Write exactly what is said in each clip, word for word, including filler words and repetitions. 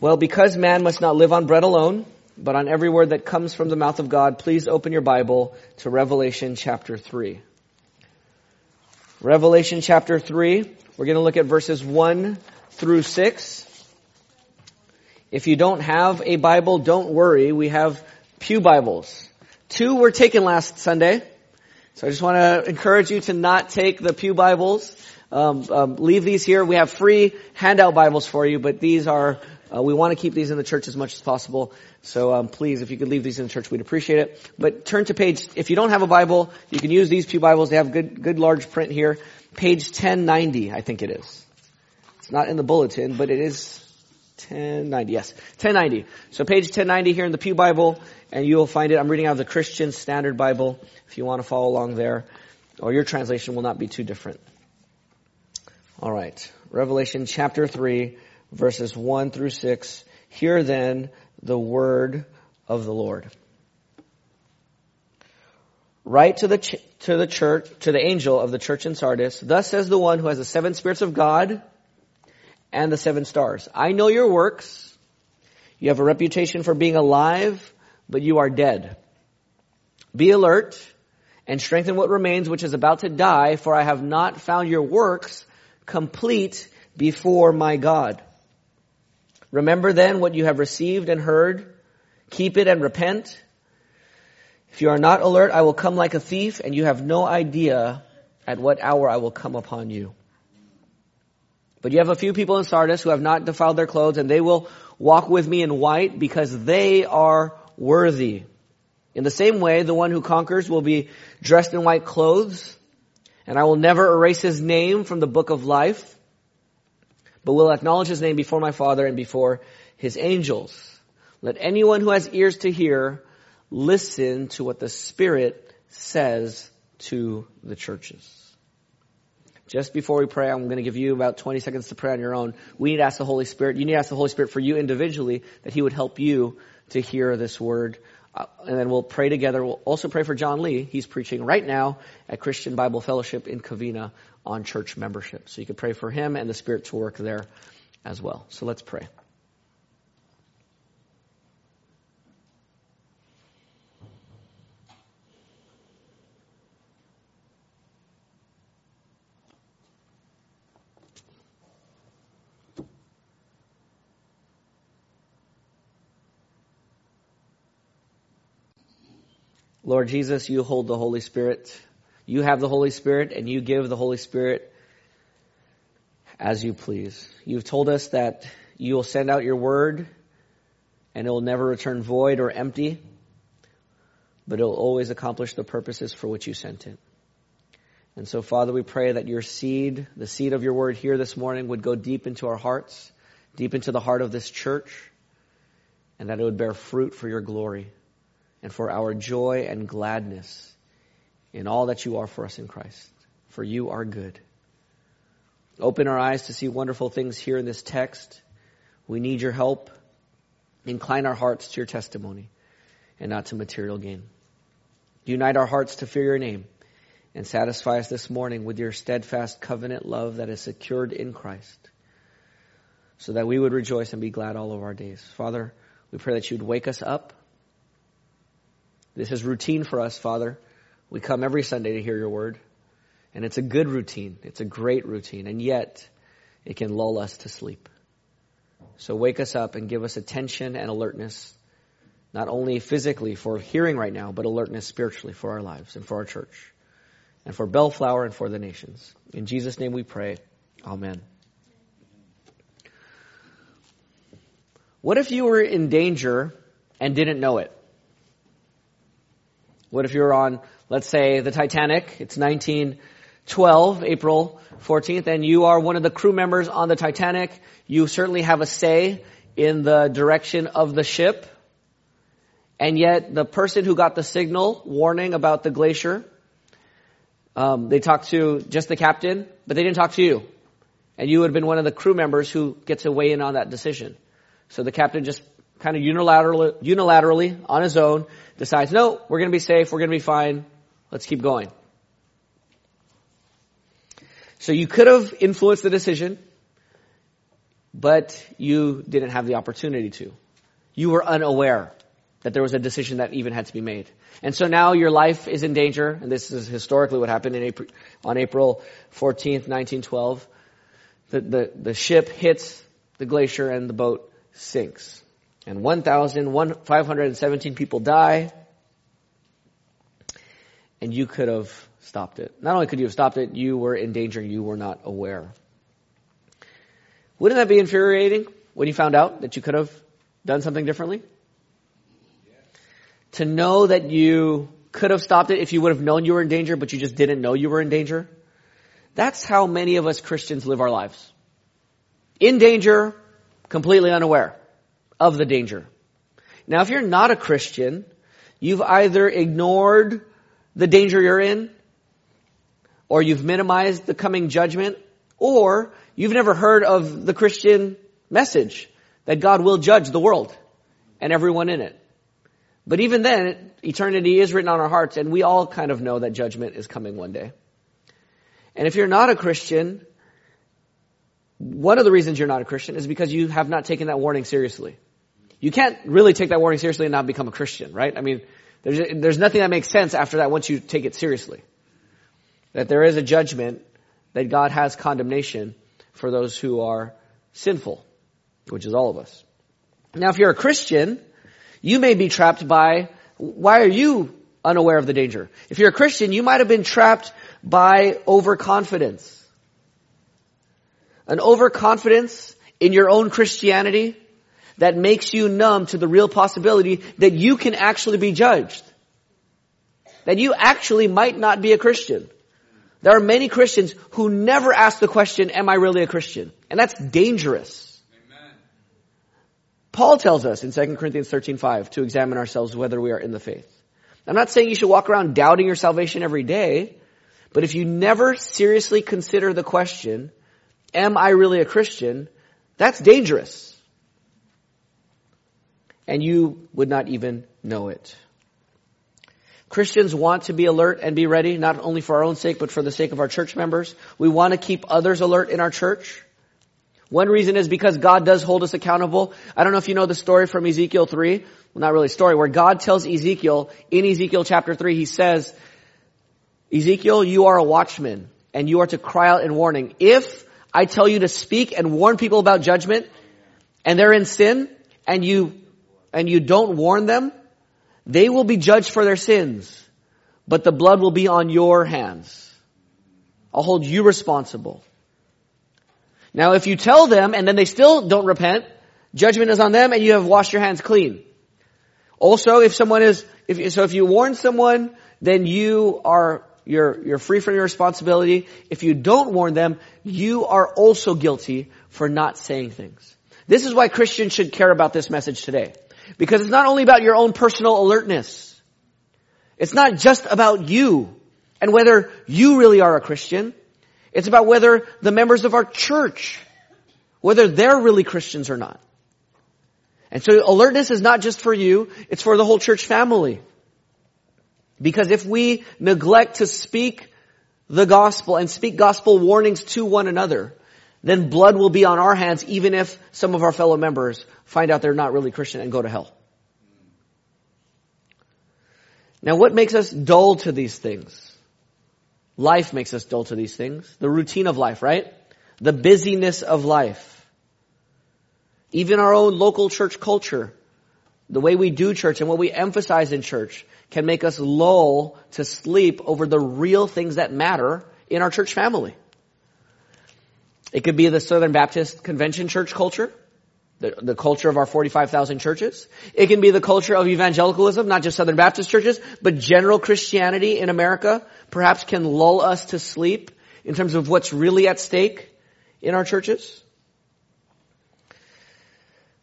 Well, because man must not live on bread alone, but on every word that comes from the mouth of God, please open your Bible to Revelation chapter three. Revelation chapter three, we're going to look at verses one through six. If you don't have a Bible, don't worry. We have pew Bibles. Two were taken last Sunday. So I just want to encourage you to not take the pew Bibles. Um, um, leave these here. We have free handout Bibles for you, but these are... Uh, we want to keep these in the church as much as possible. So um, please, if you could leave these in the church, we'd appreciate it. But turn to page, if you don't have a Bible, you can use these pew Bibles. They have good good large print here. Page ten ninety, I think it is. It's not in the bulletin, but it is ten ninety. Yes, ten ninety. So page ten ninety here in the pew Bible, and you will find it. I'm reading out of the Christian Standard Bible, if you want to follow along there. Or your translation will not be too different. All right, Revelation chapter three. Verses one through six, hear then the word of the Lord. Write to the ch- to the church, to the angel of the church in Sardis, thus says the one who has the seven spirits of God and the seven stars. I know your works. You have a reputation for being alive, but you are dead. Be alert and strengthen what remains, which is about to die, for I have not found your works complete before my God. Remember then what you have received and heard. Keep it and repent. If you are not alert, I will come like a thief, and you have no idea at what hour I will come upon you. But you have a few people in Sardis who have not defiled their clothes, and they will walk with me in white because they are worthy. In the same way, the one who conquers will be dressed in white clothes, and I will never erase his name from the book of life, but will acknowledge his name before my Father and before his angels. Let anyone who has ears to hear listen to what the Spirit says to the churches. Just before we pray, I'm going to give you about twenty seconds to pray on your own. We need to ask the Holy Spirit. You need to ask the Holy Spirit for you individually that he would help you to hear this word. And then we'll pray together. We'll also pray for John Lee. He's preaching right now at Christian Bible Fellowship in Covina on church membership. So you can pray for him and the Spirit to work there as well. So let's pray. Lord Jesus, you hold the Holy Spirit. You have the Holy Spirit, and you give the Holy Spirit as you please. You've told us that you will send out your word, and it will never return void or empty, but it will always accomplish the purposes for which you sent it. And so, Father, we pray that your seed, the seed of your word here this morning, would go deep into our hearts, deep into the heart of this church, and that it would bear fruit for your glory and for our joy and gladness in all that you are for us in Christ. For you are good. Open our eyes to see wonderful things here in this text. We need your help. Incline our hearts to your testimony and not to material gain. Unite our hearts to fear your name and satisfy us this morning with your steadfast covenant love that is secured in Christ, so that we would rejoice and be glad all of our days. Father, we pray that you'd wake us up. This is routine for us, Father. We come every Sunday to hear your word, and it's a good routine. It's a great routine, and yet it can lull us to sleep. So wake us up and give us attention and alertness, not only physically for hearing right now, but alertness spiritually for our lives and for our church and for Bellflower and for the nations. In Jesus' name we pray. Amen. What if you were in danger and didn't know it? What if you're on, let's say, the Titanic? It's nineteen twelve, April fourteenth, and you are one of the crew members on the Titanic. You certainly have a say in the direction of the ship. And yet, the person who got the signal warning about the glacier, um, they talked to just the captain, but they didn't talk to you. And you would have been one of the crew members who gets to weigh in on that decision. So the captain just kind of unilaterally, unilaterally on his own, decides, no, we're going to be safe, we're going to be fine, let's keep going. So you could have influenced the decision. but you didn't have the opportunity to. You were unaware that there was a decision that even had to be made. And so now your life is in danger, and this is historically what happened in April, on April fourteenth, nineteen twelve. The, the, the ship hits the glacier and the boat sinks. And one thousand five hundred seventeen people die, and you could have stopped it. Not only could you have stopped it, you were in danger, you were not aware. Wouldn't that be infuriating when you found out that you could have done something differently? Yeah. To know that you could have stopped it if you would have known you were in danger, but you just didn't know you were in danger. That's how many of us Christians live our lives. In danger, completely unaware of the danger. Now, if you're not a Christian, you've either ignored the danger you're in, or you've minimized the coming judgment, or you've never heard of the Christian message that God will judge the world and everyone in it. But even then, eternity is written on our hearts, and we all kind of know that judgment is coming one day. And if you're not a Christian, one of the reasons you're not a Christian is because you have not taken that warning seriously. You can't really take that warning seriously and not become a Christian, right? I mean, there's there's nothing that makes sense after that once you take it seriously. That there is a judgment, that God has condemnation for those who are sinful, which is all of us. Now, if you're a Christian, you may be trapped by, why are you unaware of the danger? If you're a Christian, you might have been trapped by overconfidence. An overconfidence in your own Christianity that makes you numb to the real possibility that you can actually be judged. That you actually might not be a Christian. There are many Christians who never ask the question, am I really a Christian? And that's dangerous. Amen. Paul tells us in Second Corinthians thirteen five to examine ourselves whether we are in the faith. I'm not saying you should walk around doubting your salvation every day, but if you never seriously consider the question, am I really a Christian? That's dangerous. And you would not even know it. Christians want to be alert and be ready, not only for our own sake, but for the sake of our church members. We want to keep others alert in our church. One reason is because God does hold us accountable. I don't know if you know the story from Ezekiel three. Well, not really a story, where God tells Ezekiel, in Ezekiel chapter three, he says, Ezekiel, you are a watchman, and you are to cry out in warning. If I tell you to speak and warn people about judgment, and they're in sin, and you, and you don't warn them, they will be judged for their sins, but the blood will be on your hands. I'll hold you responsible. Now, if you tell them and then they still don't repent, judgment is on them and you have washed your hands clean. Also, if someone is, if, so if you warn someone, then you are, you're, you're free from your responsibility. If you don't warn them, you are also guilty for not saying things. This is why Christians should care about this message today. Because it's not only about your own personal alertness. It's not just about you and whether you really are a Christian. It's about whether the members of our church, whether they're really Christians or not. And so alertness is not just for you, it's for the whole church family. Because if we neglect to speak the gospel and speak gospel warnings to one another, then blood will be on our hands even if some of our fellow members find out they're not really Christian and go to hell. Now, what makes us dull to these things? Life makes us dull to these things. The routine of life, right? The busyness of life. Even our own local church culture, the way we do church and what we emphasize in church can make us lull to sleep over the real things that matter in our church family. It could be the Southern Baptist Convention church culture, the, the culture of our forty-five thousand churches. It can be the culture of evangelicalism, not just Southern Baptist churches, but general Christianity in America perhaps can lull us to sleep in terms of what's really at stake in our churches.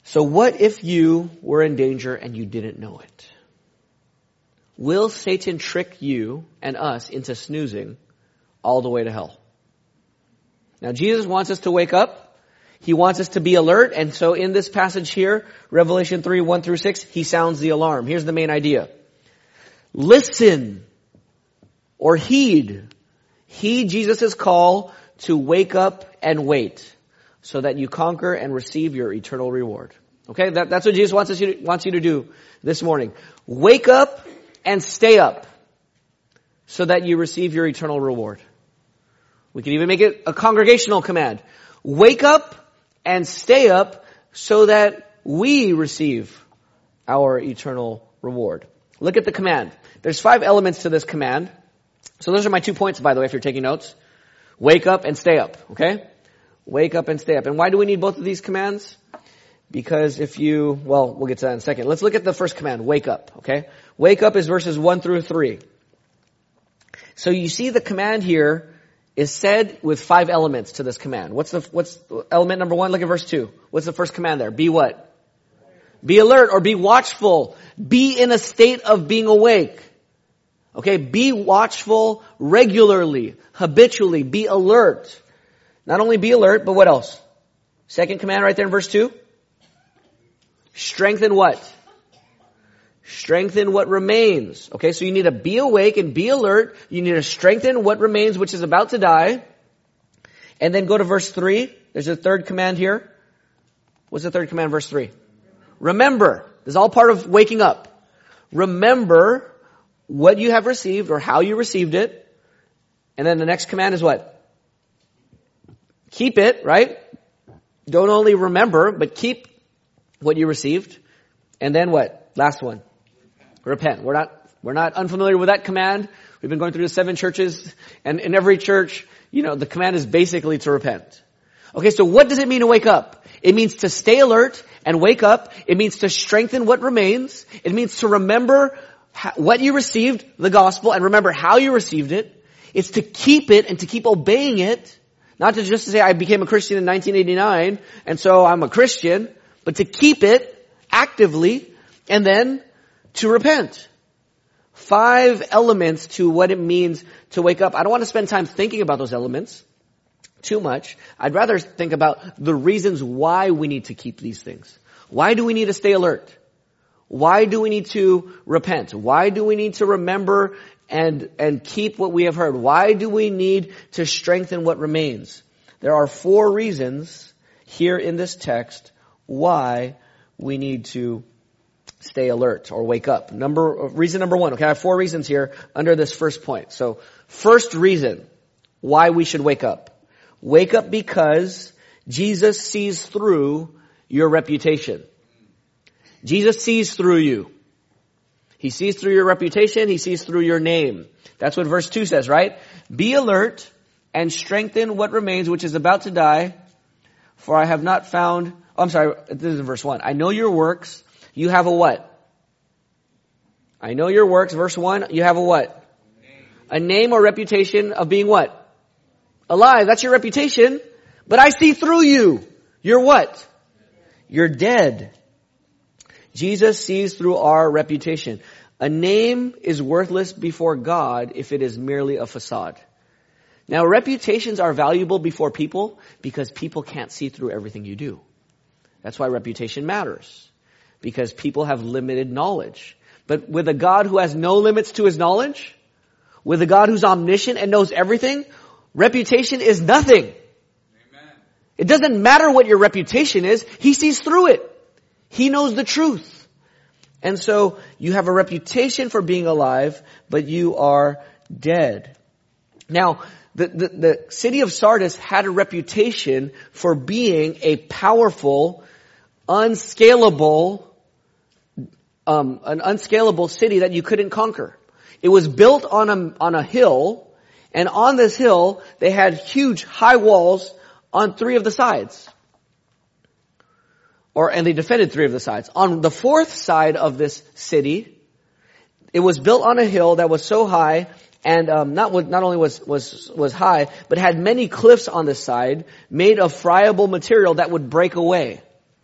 So what if you were in danger and you didn't know it? Will Satan trick you and us into snoozing all the way to hell? Now, Jesus wants us to wake up. He wants us to be alert. And so in this passage here, Revelation three, one through six, he sounds the alarm. Here's the main idea. Listen or heed. Heed Jesus' call to wake up and wait. so that you conquer and receive your eternal reward. Okay, that, that's what Jesus wants us you to, wants you to do this morning. Wake up and stay up so that you receive your eternal reward. We can even make it a congregational command. Wake up and stay up so that we receive our eternal reward. Look at the command. There's five elements to this command. So those are my two points, by the way, if you're taking notes. Wake up and stay up, okay? Wake up and stay up. And why do we need both of these commands? Because if you, well, we'll get to that in a second. Let's look at the first command, wake up, okay? Wake up is verses one through three. So you see the command here is said with five elements to this command. What's the, what's element number one? Look at verse two. What's the first command there? Be what? Be alert or be watchful. Be in a state of being awake. Okay, be watchful regularly, habitually. Be alert. Not only be alert, but what else? Second command right there in verse two. Strengthen what? Strengthen what remains. Okay, so you need to be awake and be alert. You need to strengthen what remains, which is about to die. And then go to verse three. There's a third command here. What's the third command, verse three? Remember. This is all part of waking up. Remember what you have received or how you received it. And then the next command is what? Keep it, right? Don't only remember, but keep what you received. And then what? Last one. Repent. We're not we're not unfamiliar with that command. We've been going through the seven churches, and in every church, you know, the command is basically to repent. Okay, so what does it mean to wake up? It means to stay alert and wake up. It means to strengthen what remains. It means to remember what you received, the gospel, and remember how you received it. It's to keep it and to keep obeying it. Not to just to say, I became a Christian in nineteen eighty-nine, and so I'm a Christian, but to keep it actively, and then to repent. Five elements to what it means to wake up. I don't want to spend time thinking about those elements too much. I'd rather think about the reasons why we need to keep these things. Why do we need to stay alert? Why do we need to repent? Why do we need to remember and, and keep what we have heard? Why do we need to strengthen what remains? There are four reasons here in this text why we need to stay alert or wake up. Number, reason number one. Okay, I have four reasons here under this first point. So first reason why we should wake up. Wake up because Jesus sees through your reputation. Jesus sees through you. He sees through your reputation. He sees through your name. That's what verse two says, right? Be alert and strengthen what remains, which is about to die. For I have not found... Oh, I'm sorry. This is verse one. I know your works. You have a what? I know your works. Verse one. You have a what? A name or reputation of being what? Alive, that's your reputation, but I see through you. You're what? You're dead. Jesus sees through our reputation. A name is worthless before God if it is merely a facade. Now, reputations are valuable before people because people can't see through everything you do. That's why reputation matters, because people have limited knowledge. But with a God who has no limits to his knowledge, with a God who's omniscient and knows everything, reputation is nothing. Amen. It doesn't matter what your reputation is. He sees through it. He knows the truth. And so you have a reputation for being alive, but you are dead. Now, the, the, the city of Sardis had a reputation for being a powerful, unscalable, um, an unscalable city that you couldn't conquer. It was built on a, on a hill. And on this hill, they had huge high walls on three of the sides. Or, and they defended three of the sides. On the fourth side of this city, it was built on a hill that was so high, and um, not, not only was, was, was high, but had many cliffs on this side made of friable material that would break away.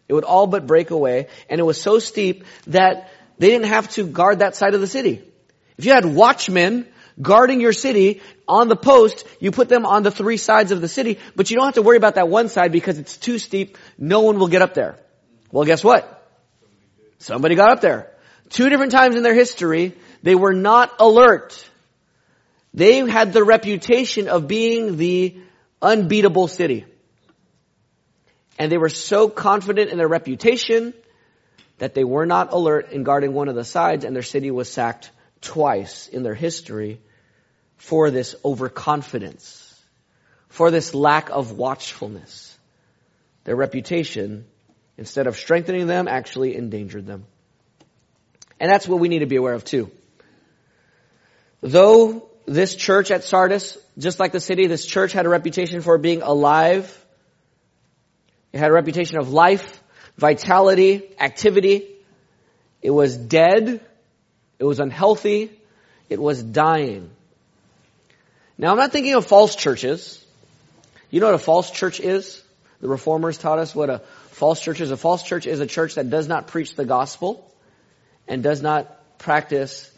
It would all but break away. And it was so steep that they didn't have to guard that side of the city. If you had watchmen guarding your city on the post, you put them on the three sides of the city, but you don't have to worry about that one side because it's too steep. No one will get up there. Well, guess what? Somebody got up there. Two different times in their history, they were not alert. They had the reputation of being the unbeatable city. And they were so confident in their reputation that they were not alert in guarding one of the sides, and their city was sacked twice in their history for this overconfidence, for this lack of watchfulness. Their reputation, instead of strengthening them, actually endangered them. And that's what we need to be aware of too. Though this church at Sardis, just like the city, this church had a reputation for being alive. It had a reputation of life, vitality, activity. It was dead. It was unhealthy. It was dying. Now, I'm not thinking of false churches. You know what a false church is? The Reformers taught us what a false church is. A false church is a church that does not preach the gospel and does not practice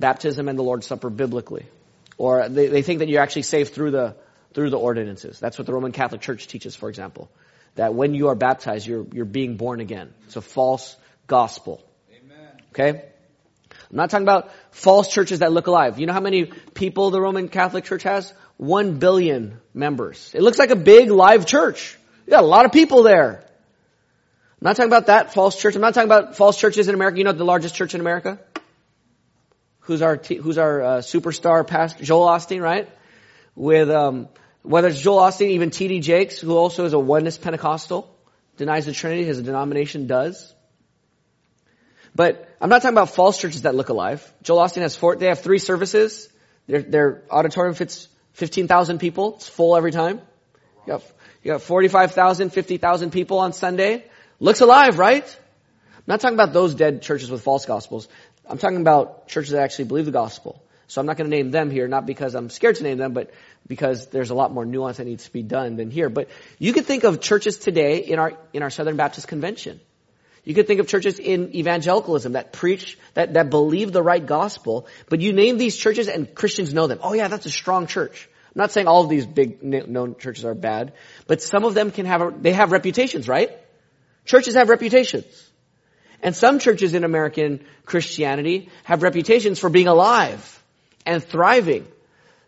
baptism and the Lord's Supper biblically. Or they, they think that you're actually saved through the through the ordinances. That's what the Roman Catholic Church teaches, for example. That when you are baptized, you're you're being born again. It's a false gospel. Amen. Okay? I'm not talking about false churches that look alive. You know how many people the Roman Catholic Church has? One billion members. It looks like a big live church. You got a lot of people there. I'm not talking about that false church. I'm not talking about false churches in America. You know the largest church in America? Who's our t- who's our uh, superstar pastor? Joel Osteen, right? With um, whether it's Joel Osteen, even T D Jakes, who also is a oneness Pentecostal, denies the Trinity. His denomination does. But I'm not talking about false churches that look alive. Joel Osteen has four. They have three services. Their their auditorium fits fifteen thousand people. It's full every time. You got, you got forty-five thousand, fifty thousand people on Sunday. Looks alive, right? I'm not talking about those dead churches with false gospels. I'm talking about churches that actually believe the gospel. So I'm not going to name them here, not because I'm scared to name them, but because there's a lot more nuance that needs to be done than here. But you could think of churches today in our in our Southern Baptist Convention. You could think of churches in evangelicalism that preach, that, that believe the right gospel, but you name these churches and Christians know them. Oh yeah, that's a strong church. I'm not saying all of these big known churches are bad, but some of them can have, a, they have reputations, right? Churches have reputations. And some churches in American Christianity have reputations for being alive and thriving.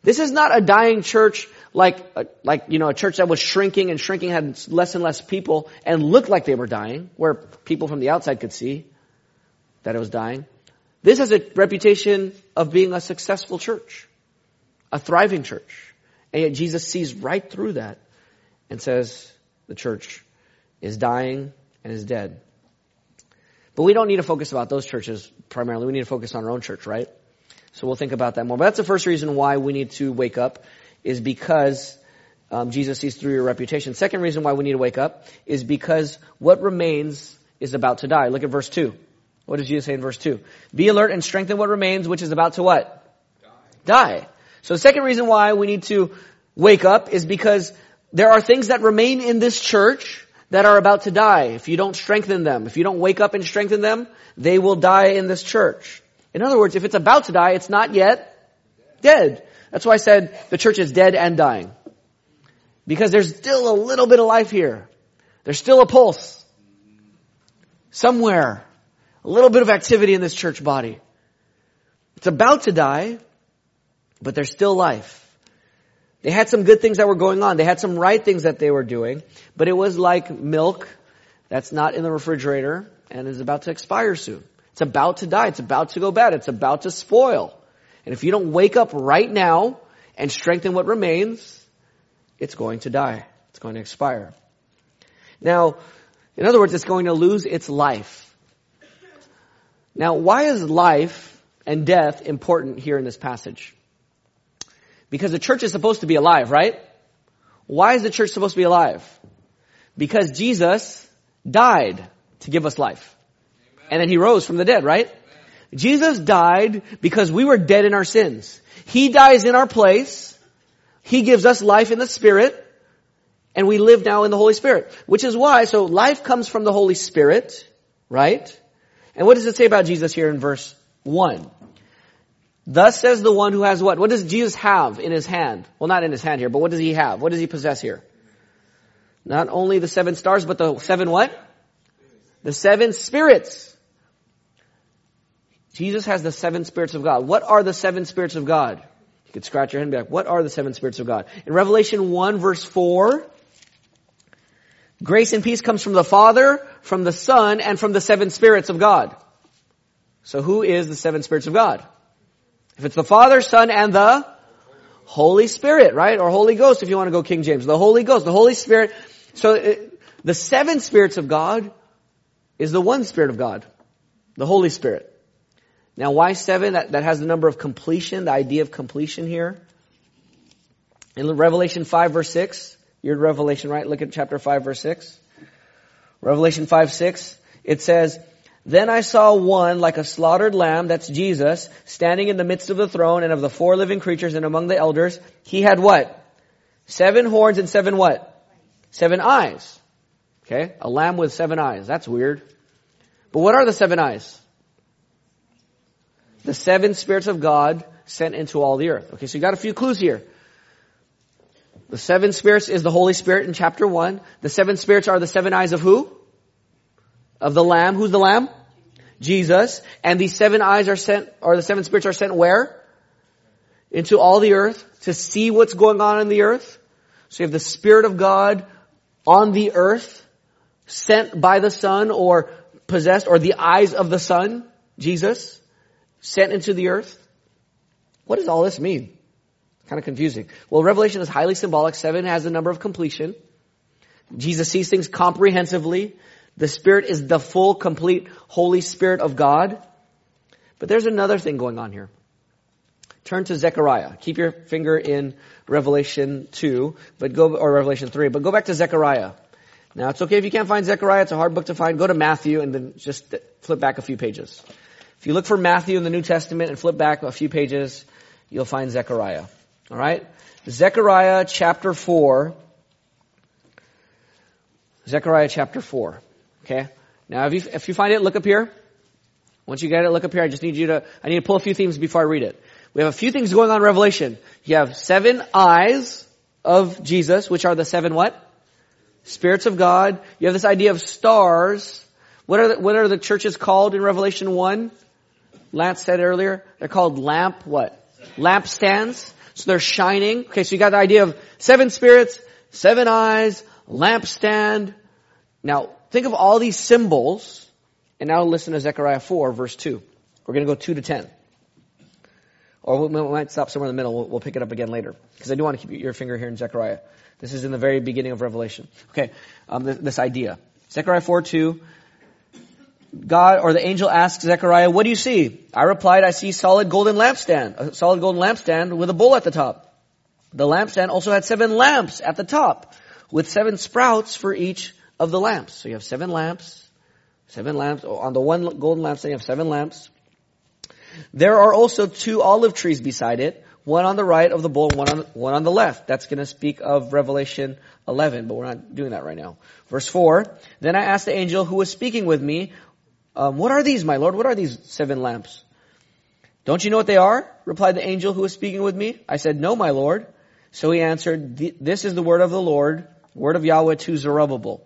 This is not a dying church like, like, you know, a church that was shrinking and shrinking, had less and less people and looked like they were dying, where people from the outside could see that it was dying. This has a reputation of being a successful church, a thriving church. And yet Jesus sees right through that and says, the church is dying and is dead. But we don't need to focus about those churches primarily. We need to focus on our own church, right? So we'll think about that more. But that's the first reason why we need to wake up, is because um, Jesus sees through your reputation. Second reason why we need to wake up is because what remains is about to die. Look at verse two. What does Jesus say in verse two? Be alert and strengthen what remains, which is about to what? Die. Die. So the second reason why we need to wake up is because there are things that remain in this church that are about to die. If you don't strengthen them, if you don't wake up and strengthen them, they will die in this church. In other words, if it's about to die, it's not yet dead. That's why I said the church is dead and dying. Because there's still a little bit of life here. There's still a pulse. Somewhere. A little bit of activity in this church body. It's about to die, but there's still life. They had some good things that were going on. They had some right things that they were doing. But it was like milk that's not in the refrigerator and is about to expire soon. It's about to die. It's about to go bad. It's about to spoil. And if you don't wake up right now and strengthen what remains, it's going to die. It's going to expire. Now, in other words, it's going to lose its life. Now, why is life and death important here in this passage? Because the church is supposed to be alive, right? Why is the church supposed to be alive? Because Jesus died to give us life. Amen. And then he rose from the dead, right? Amen. Jesus died because we were dead in our sins. He dies in our place. He gives us life in the Spirit. And we live now in the Holy Spirit. Which is why, so life comes from the Holy Spirit, right? And what does it say about Jesus here in verse one? Thus says the one who has what? What does Jesus have in his hand? Well, not in his hand here, but what does he have? What does he possess here? Not only the seven stars, but the seven what? The seven spirits. Jesus has the seven spirits of God. What are the seven spirits of God? You could scratch your head and be like, what are the seven spirits of God? In Revelation one, verse four, Grace and peace comes from the Father, from the Son, and from the seven spirits of God. So who is the seven spirits of God? If it's the Father, Son, and the Holy Spirit, right? Or Holy Ghost, if you want to go King James. The Holy Ghost, the Holy Spirit. So it, the seven spirits of God is the one Spirit of God, the Holy Spirit. Now, why seven? That, that has the number of completion, the idea of completion here. In Revelation five, verse six, you're in Revelation, right? Look at chapter five, verse six. Revelation five, six, it says, "Then I saw one like a slaughtered lamb," that's Jesus, "standing in the midst of the throne and of the four living creatures and among the elders. He had" what? "Seven horns and seven" what? "Seven eyes." Okay, a lamb with seven eyes. That's weird. But what are the seven eyes? The seven spirits of God sent into all the earth. Okay, so you got a few clues here. The seven spirits is the Holy Spirit in chapter one. The seven spirits are the seven eyes of who? Of the Lamb. Who's the Lamb? Jesus. And these seven eyes are sent, or the seven spirits are sent where? Into all the earth to see what's going on in the earth. So you have the Spirit of God on the earth, sent by the Son, or possessed, or the eyes of the Son, Jesus, sent into the earth. What does all this mean? Kind of confusing. Well, Revelation is highly symbolic. Seven has the number of completion. Jesus sees things comprehensively. The Spirit is the full, complete Holy Spirit of God. But there's another thing going on here. Turn to Zechariah. Keep your finger in Revelation two, but go, or Revelation three, but go back to Zechariah. Now, it's okay if you can't find Zechariah. It's a hard book to find. Go to Matthew and then just flip back a few pages. If you look for Matthew in the New Testament and flip back a few pages, you'll find Zechariah. All right? Zechariah chapter four. Zechariah chapter four. Okay? Now, if you, if you find it, look up here. Once you get it, look up here. I just need you to, I need to pull a few themes before I read it. We have a few things going on in Revelation. You have seven eyes of Jesus, which are the seven what? Spirits of God. You have this idea of stars. What are the, what are the churches called in Revelation one? Lance said earlier, they're called lamp what? Lampstands. So they're shining. Okay, so you got the idea of seven spirits, seven eyes, lampstand. Now, think of all these symbols. And now listen to Zechariah four, verse two. We're going to go two to ten. Or we might stop somewhere in the middle. We'll pick it up again later. Because I do want to keep your finger here in Zechariah. This is in the very beginning of Revelation. Okay, um, this, this idea. Zechariah four two. God, or the angel, asks Zechariah, "What do you see?" I replied, "I see solid golden lampstand, a solid golden lampstand with a bowl at the top. The lampstand also had seven lamps at the top, with seven sprouts for each of the lamps." So you have seven lamps, seven lamps. On the one golden lampstand, you have seven lamps. "There are also two olive trees beside it, one on the right of the bowl, one on, one on the left." That's going to speak of Revelation eleven, but we're not doing that right now. Verse four, "Then I asked the angel who was speaking with me, um, what are these, my Lord? What are these seven lamps?" "Don't you know what they are?" replied the angel who was speaking with me. I said, "No, my Lord." So he answered, "This is the word of the Lord, word of Yahweh to Zerubbabel.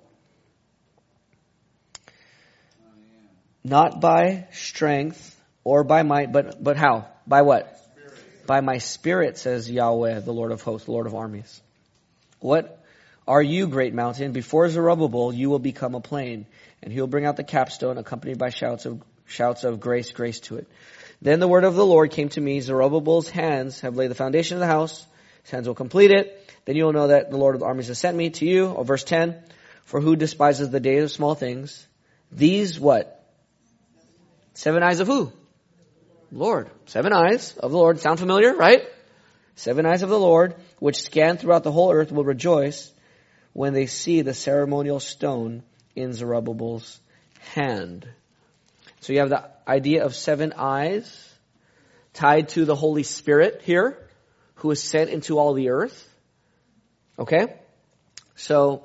Not by strength or by might, but, but how? By what? Spirit. By my Spirit, says Yahweh, the Lord of hosts, the Lord of armies. What are you, great mountain? Before Zerubbabel, you will become a plain." And he will bring out the capstone, accompanied by shouts of, shouts of grace, grace to it. Then the word of the Lord came to me, "Zerubbabel's hands have laid the foundation of the house. His hands will complete it. Then you will know that the Lord of armies has sent me to you." Or verse ten, "For who despises the day of small things? These" what? Seven eyes of who? Lord. Seven eyes of the Lord. Sound familiar, right? "Seven eyes of the Lord, which scan throughout the whole earth, will rejoice when they see the ceremonial stone in Zerubbabel's hand." So you have the idea of seven eyes tied to the Holy Spirit here, who is sent into all the earth. Okay? So,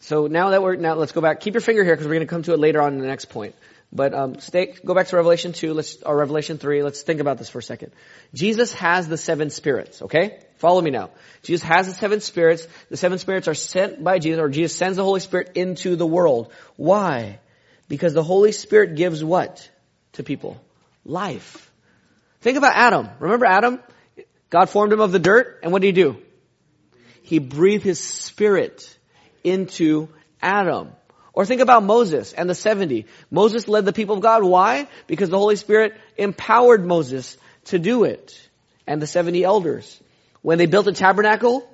so now that we're, now let's go back. Keep your finger here because we're going to come to it later on in the next point. But um, stay, go back to Revelation two, let's, or Revelation three. Let's think about this for a second. Jesus has the seven spirits, okay? Follow me now. Jesus has the seven spirits. The seven spirits are sent by Jesus, or Jesus sends the Holy Spirit into the world. Why? Because the Holy Spirit gives what to people? Life. Think about Adam. Remember Adam? God formed him of the dirt, and what did he do? He breathed his spirit into Adam. Or think about Moses and the seventy. Moses led the people of God. Why? Because the Holy Spirit empowered Moses to do it. And the seventy elders. When they built the tabernacle,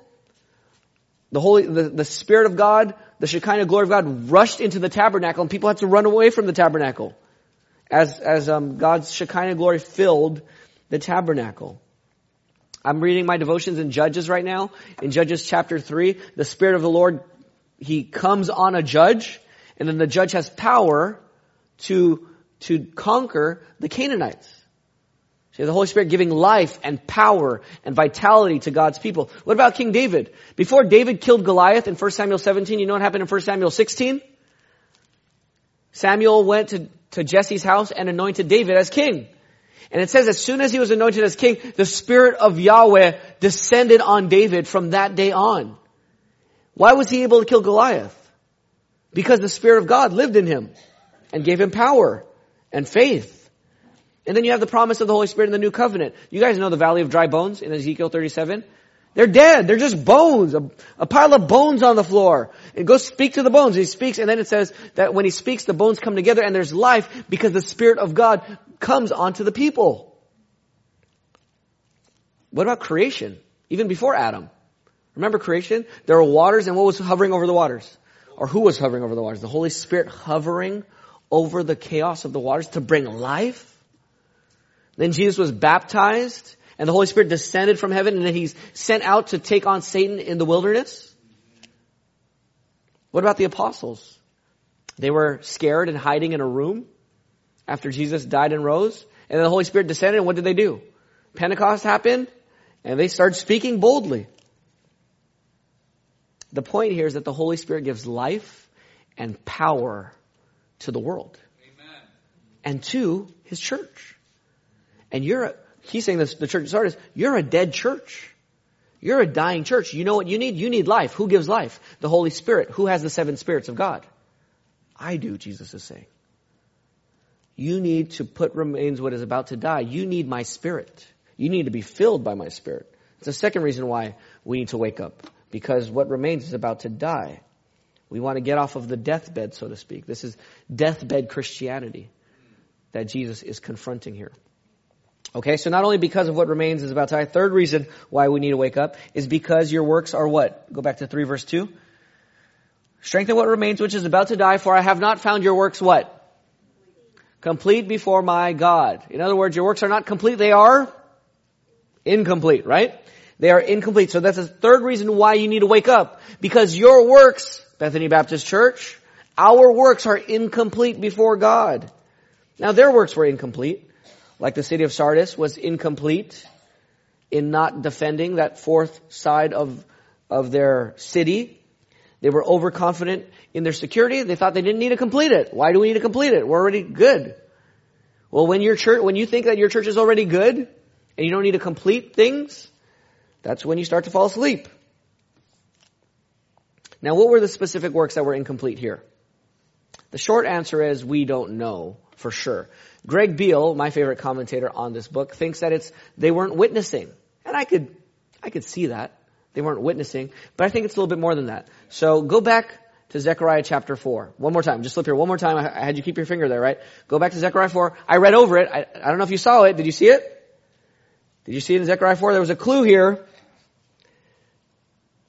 the Holy, the, the Spirit of God, the Shekinah glory of God rushed into the tabernacle, and people had to run away from the tabernacle as, as um, God's Shekinah glory filled the tabernacle. I'm reading my devotions in Judges right now. In Judges chapter three, the Spirit of the Lord, He comes on a judge, and then the judge has power to, to conquer the Canaanites. See, the Holy Spirit giving life and power and vitality to God's people. What about King David? Before David killed Goliath in First Samuel seventeen, you know what happened in First Samuel sixteen? Samuel went to, to Jesse's house and anointed David as king. And it says as soon as he was anointed as king, the Spirit of Yahweh descended on David from that day on. Why was he able to kill Goliath? Because the Spirit of God lived in him and gave him power and faith. And then you have the promise of the Holy Spirit in the New Covenant. You guys know the Valley of Dry Bones in Ezekiel thirty-seven? They're dead. They're just bones, a, a pile of bones on the floor. And go speak to the bones. He speaks, and then it says that when he speaks, the bones come together and there's life because the Spirit of God comes onto the people. What about creation? Even before Adam. Remember creation? There were waters, and what was hovering over the waters? Or who was hovering over the waters? The Holy Spirit hovering over the chaos of the waters to bring life. Then Jesus was baptized, and the Holy Spirit descended from heaven, and then he's sent out to take on Satan in the wilderness. What about the apostles? They were scared and hiding in a room after Jesus died and rose, and then the Holy Spirit descended, and what did they do? Pentecost happened, and they started speaking boldly. The point here is that the Holy Spirit gives life and power to the world. Amen. And to his church. And you're, a, he's saying this, the church of Sardis, you're a dead church. You're a dying church. You know what you need? You need life. Who gives life? The Holy Spirit. Who has the seven spirits of God? I do, Jesus is saying. You need to put remains what is about to die. You need my Spirit. You need to be filled by my Spirit. It's the second reason why we need to wake up, because what remains is about to die. We want to get off of the deathbed, so to speak. This is deathbed Christianity that Jesus is confronting here. Okay, so not only because of what remains is about to die, third reason why we need to wake up is because your works are what? Go back to three verse two. Strengthen what remains which is about to die, for I have not found your works what? Complete before my God. In other words, your works are not complete, they are incomplete, right? They are incomplete. So that's the third reason why you need to wake up. Because your works, Bethany Baptist Church, our works are incomplete before God. Now their works were incomplete. Like the city of Sardis was incomplete in not defending that fourth side of, of their city. They were overconfident in their security. They thought they didn't need to complete it. Why do we need to complete it? We're already good. Well, when your church, when you think that your church is already good and you don't need to complete things, that's when you start to fall asleep. Now, what were the specific works that were incomplete here? The short answer is we don't know for sure. Greg Beale, my favorite commentator on this book, thinks that it's they weren't witnessing. And I could I could see that. They weren't witnessing. But I think it's a little bit more than that. So go back to Zechariah chapter four. One more time. Just flip here. One more time. I had you keep your finger there, right? Go back to Zechariah four. I read over it. I, I don't know if you saw it. Did you see it? Did you see it in Zechariah four? There was a clue here.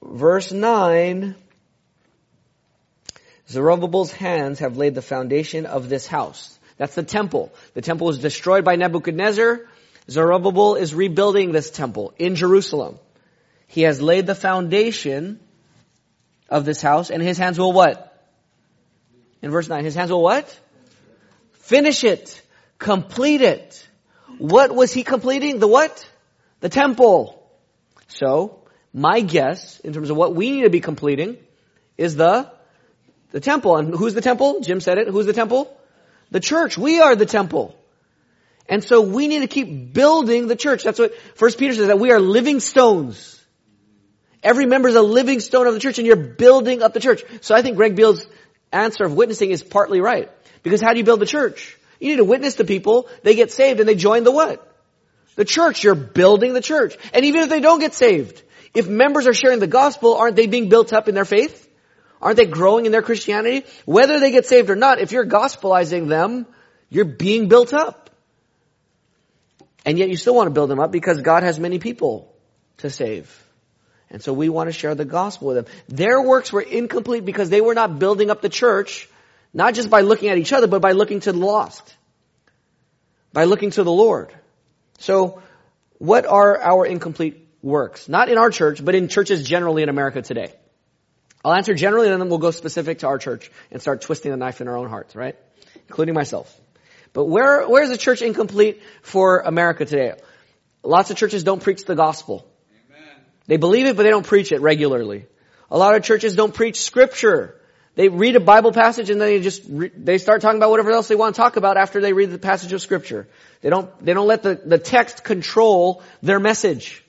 Verse nine. Zerubbabel's hands have laid the foundation of this house. That's the temple. The temple was destroyed by Nebuchadnezzar. Zerubbabel is rebuilding this temple in Jerusalem. He has laid the foundation of this house, and his hands will what? In verse nine, his hands will what? Finish it. Complete it. What was he completing? The what? The temple. So, my guess, in terms of what we need to be completing, is the, the temple. And who's the temple? Jim said it. Who's the temple? The church. We are the temple. And so we need to keep building the church. That's what First Peter says, that we are living stones. Every member is a living stone of the church, and you're building up the church. So I think Greg Beale's answer of witnessing is partly right. Because how do you build the church? You need to witness to people. They get saved and they join the what? The church. You're building the church. And even if they don't get saved, if members are sharing the gospel, aren't they being built up in their faith? Aren't they growing in their Christianity? Whether they get saved or not, if you're gospelizing them, you're being built up. And yet you still want to build them up because God has many people to save. And so we want to share the gospel with them. Their works were incomplete because they were not building up the church, not just by looking at each other, but by looking to the lost, by looking to the Lord. So what are our incomplete works? Not in our church, but in churches generally in America today. I'll answer generally, and then we'll go specific to our church and start twisting the knife in our own hearts, right? Including myself. But where where is the church incomplete for America today? Lots of churches don't preach the gospel. Amen. They believe it, but they don't preach it regularly. A lot of churches don't preach scripture. They read a Bible passage and then they just re- they start talking about whatever else they want to talk about after they read the passage of scripture. They don't they don't let the, the text control their message.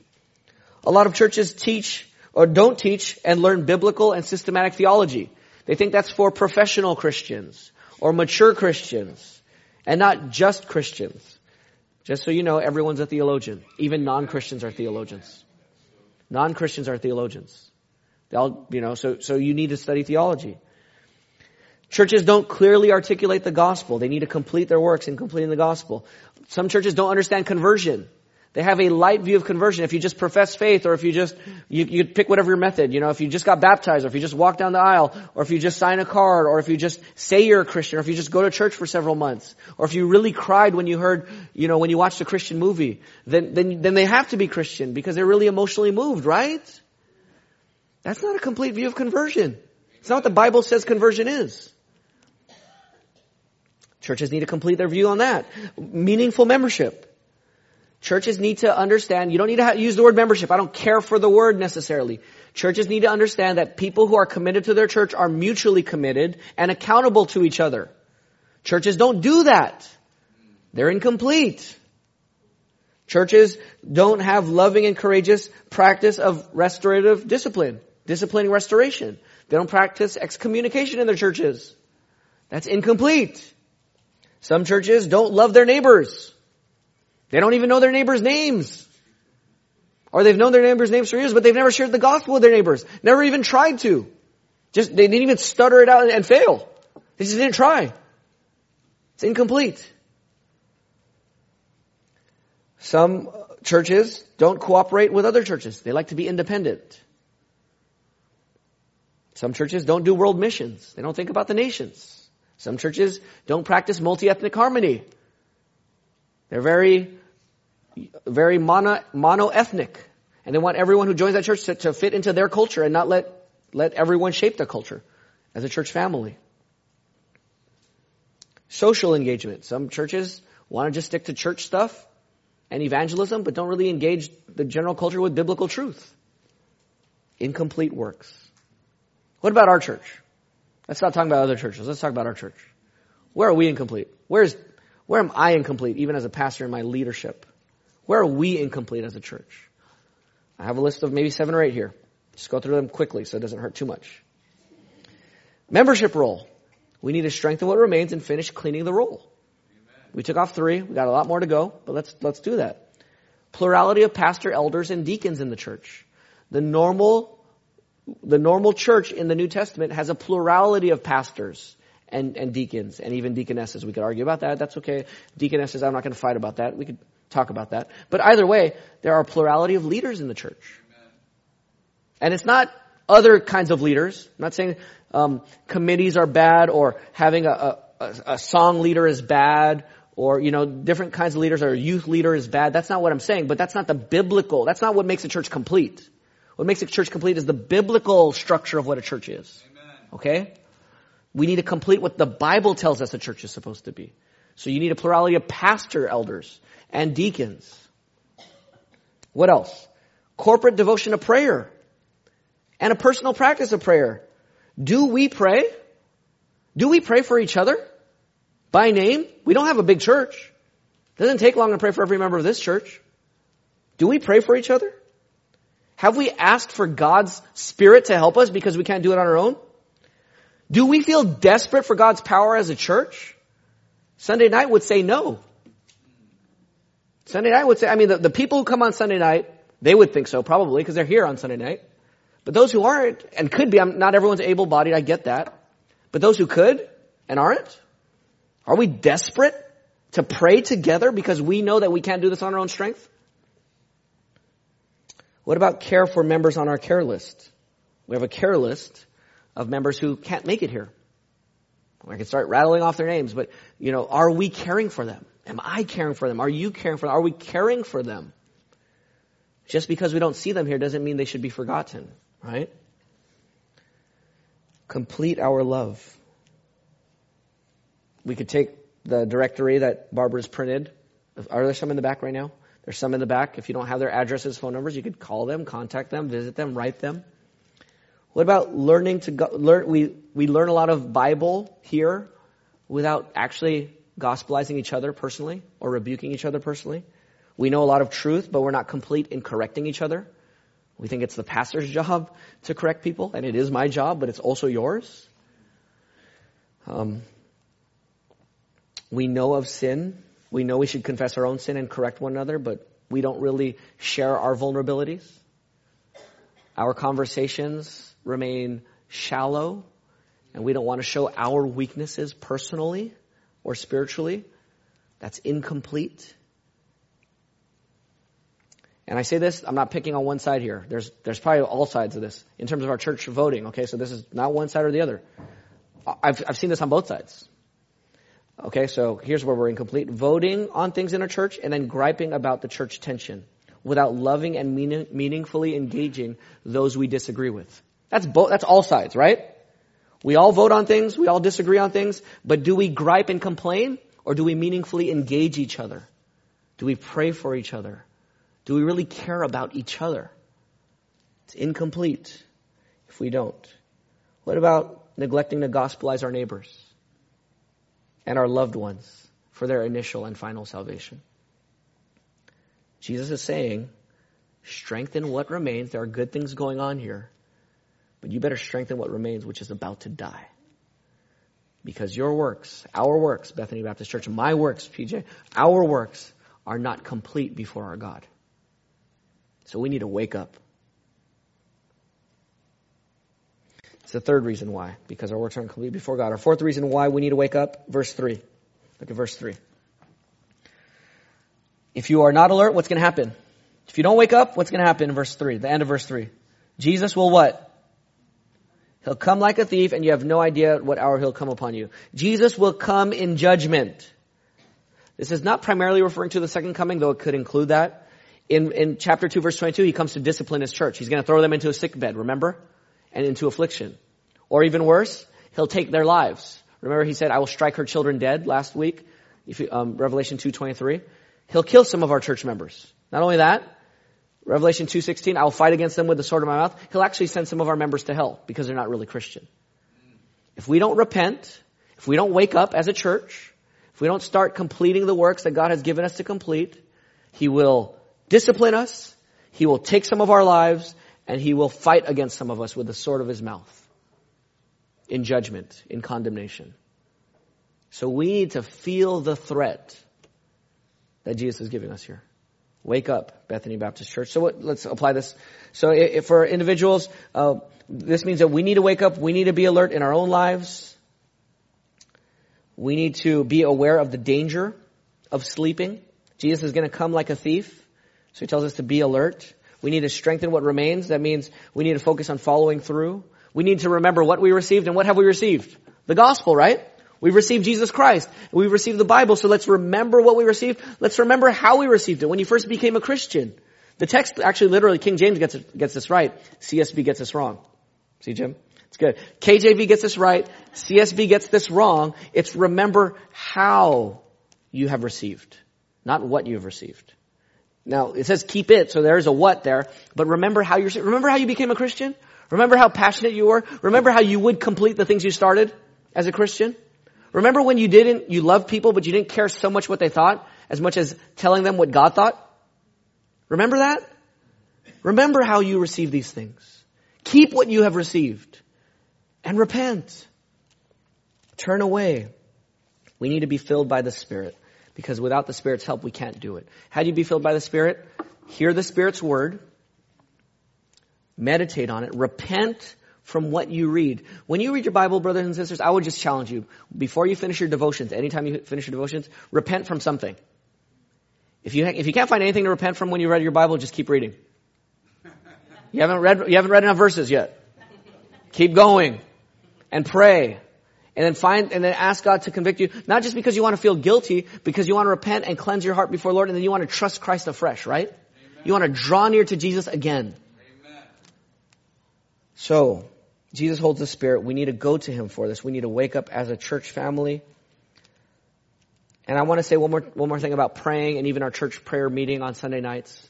A lot of churches teach or don't teach and learn biblical and systematic theology. They think that's for professional Christians or mature Christians and not just Christians. Just so you know, everyone's a theologian. Even non-Christians are theologians. Non-Christians are theologians. They'll, you know, so, so you need to study theology. Churches don't clearly articulate the gospel. They need to complete their works in completing the gospel. Some churches don't understand conversion. They have a light view of conversion. If you just profess faith, or if you just, you, you pick whatever your method, you know, if you just got baptized, or if you just walk down the aisle, or if you just sign a card, or if you just say you're a Christian, or if you just go to church for several months, or if you really cried when you heard, you know, when you watched a Christian movie, then, then, then they have to be Christian because they're really emotionally moved, right? That's not a complete view of conversion. It's not what the Bible says conversion is. Churches need to complete their view on that. Meaningful membership. Churches need to understand, you don't need to use the word membership. I don't care for the word necessarily. Churches need to understand that people who are committed to their church are mutually committed and accountable to each other. Churches don't do that. They're incomplete. Churches don't have loving and courageous practice of restorative discipline, disciplining restoration. They don't practice excommunication in their churches. That's incomplete. Some churches don't love their neighbors. They don't even know their neighbors' names. Or they've known their neighbors' names for years, but they've never shared the gospel with their neighbors. Never even tried to. Just, they didn't even stutter it out and, and fail. They just didn't try. It's incomplete. Some churches don't cooperate with other churches. They like to be independent. Some churches don't do world missions. They don't think about the nations. Some churches don't practice multi-ethnic harmony. They're very, very mono, mono-ethnic. And they want everyone who joins that church to, to fit into their culture and not let, let everyone shape their culture as a church family. Social engagement. Some churches want to just stick to church stuff and evangelism, but don't really engage the general culture with biblical truth. Incomplete works. What about our church? Let's not talk about other churches. Let's talk about our church. Where are we incomplete? Where's Where am I incomplete, even as a pastor in my leadership? Where are we incomplete as a church? I have a list of maybe seven or eight here. Just go through them quickly so it doesn't hurt too much. Membership roll. We need to strengthen what remains and finish cleaning the roll. Amen. We took off three. We got a lot more to go, but let's let's do that. Plurality of pastor, elders, and deacons in the church. The normal, the normal church in the New Testament has a plurality of pastors. And, and deacons, and even deaconesses. We could argue about that. That's okay. Deaconesses, I'm not going to fight about that. We could talk about that. But either way, there are a plurality of leaders in the church. Amen. And it's not other kinds of leaders. I'm not saying um, committees are bad, or having a, a, a song leader is bad, or, you know, different kinds of leaders, or a youth leader is bad. That's not what I'm saying, but that's not the biblical. That's not what makes a church complete. What makes a church complete is the biblical structure of what a church is. Amen. Okay? We need to complete what the Bible tells us a church is supposed to be. So you need a plurality of pastor, elders, and deacons. What else? Corporate devotion to prayer and a personal practice of prayer. Do we pray? Do we pray for each other by name? We don't have a big church. It doesn't take long to pray for every member of this church. Do we pray for each other? Have we asked for God's Spirit to help us because we can't do it on our own? Do we feel desperate for God's power as a church? Sunday night would say no. Sunday night would say, I mean, the, the people who come on Sunday night, they would think so probably because they're here on Sunday night. But those who aren't, and could be, I'm, not everyone's able-bodied, I get that. But those who could and aren't, are we desperate to pray together because we know that we can't do this on our own strength? What about care for members on our care list? We have a care list of members who can't make it here. I can start rattling off their names, but, you know, are we caring for them? Am I caring for them? Are you caring for them? Are we caring for them? Just because we don't see them here doesn't mean they should be forgotten, right? Complete our love. We could take the directory that Barbara's printed. Are there some in the back right now? There's some in the back. If you don't have their addresses, phone numbers, you could call them, contact them, visit them, write them. What about learning to go, learn? We, we learn a lot of Bible here without actually gospelizing each other personally or rebuking each other personally. We know a lot of truth, but we're not complete in correcting each other. We think it's the pastor's job to correct people, and it is my job, but it's also yours. Um, we know of sin. We know we should confess our own sin and correct one another, but we don't really share our vulnerabilities. Our conversations remain shallow, and we don't want to show our weaknesses personally or spiritually. That's incomplete. And I say this, I'm not picking on one side here. There's there's probably all sides of this in terms of our church voting. Okay, so this is not one side or the other. I've I've seen this on both sides. Okay, so here's where we're incomplete. Voting on things in a church and then griping about the church tension without loving and meaning, meaningfully engaging those we disagree with. That's both. That's all sides, right? We all vote on things. We all disagree on things. But do we gripe and complain, or do we meaningfully engage each other? Do we pray for each other? Do we really care about each other? It's incomplete if we don't. What about neglecting to gospelize our neighbors and our loved ones for their initial and final salvation? Jesus is saying, strengthen what remains. There are good things going on here, but you better strengthen what remains, which is about to die. Because your works, our works, Bethany Baptist Church, my works, P J, our works are not complete before our God. So we need to wake up. It's the third reason why, because our works aren't complete before God. Our fourth reason why we need to wake up, verse three. Look at verse three. If you are not alert, what's going to happen? If you don't wake up, what's going to happen in verse three, the end of verse three? Jesus will what? He'll come like a thief, and you have no idea what hour he'll come upon you. Jesus will come in judgment. This is not primarily referring to the second coming, though it could include that. In, in chapter two, verse twenty-two, he comes to discipline his church. He's going to throw them into a sick bed, remember? And into affliction. Or even worse, he'll take their lives. Remember he said, I will strike her children dead last week, if you, um, Revelation two twenty-three. He'll kill some of our church members. Not only that, Revelation two sixteen, I will fight against them with the sword of my mouth. He'll actually send some of our members to hell because they're not really Christian. If we don't repent, if we don't wake up as a church, if we don't start completing the works that God has given us to complete, he will discipline us, he will take some of our lives, and he will fight against some of us with the sword of his mouth in judgment, in condemnation. So we need to feel the threat that Jesus is giving us here. Wake up, Bethany Baptist Church. So what, let's apply this. So if for individuals, uh, this means that we need to wake up, we need to be alert in our own lives. We need to be aware of the danger of sleeping. Jesus is going to come like a thief. So he tells us to be alert. We need to strengthen what remains. That means we need to focus on following through. We need to remember what we received, and what have we received? The gospel, right? We've received Jesus Christ. We've received the Bible. So let's remember what we received. Let's remember how we received it when you first became a Christian. The text, actually, literally, King James gets it, gets this right. C S B gets this wrong. See, Jim? It's good. K J V gets this right. C S B gets this wrong. It's remember how you have received, not what you've received. Now, it says keep it, so there is a what there. But remember how you remember how you became a Christian? Remember how passionate you were? Remember how you would complete the things you started as a Christian? Remember when you didn't, you loved people, but you didn't care so much what they thought as much as telling them what God thought? Remember that? Remember how you received these things. Keep what you have received and repent. Turn away. We need to be filled by the Spirit. Because without the Spirit's help, we can't do it. How do you be filled by the Spirit? Hear the Spirit's word. Meditate on it. Repent from what you read. When you read your Bible, brothers and sisters, I would just challenge you, before you finish your devotions, anytime you finish your devotions, repent from something. If you, if you can't find anything to repent from when you read your Bible, just keep reading. You haven't read, you haven't read enough verses yet. Keep going and pray. And then find, and then ask God to convict you, not just because you want to feel guilty, because you want to repent and cleanse your heart before the Lord, and then you want to trust Christ afresh, right? Amen. You want to draw near to Jesus again. Amen. So, Jesus holds the Spirit. We need to go to Him for this. We need to wake up as a church family. And I want to say one more, one more thing about praying and even our church prayer meeting on Sunday nights.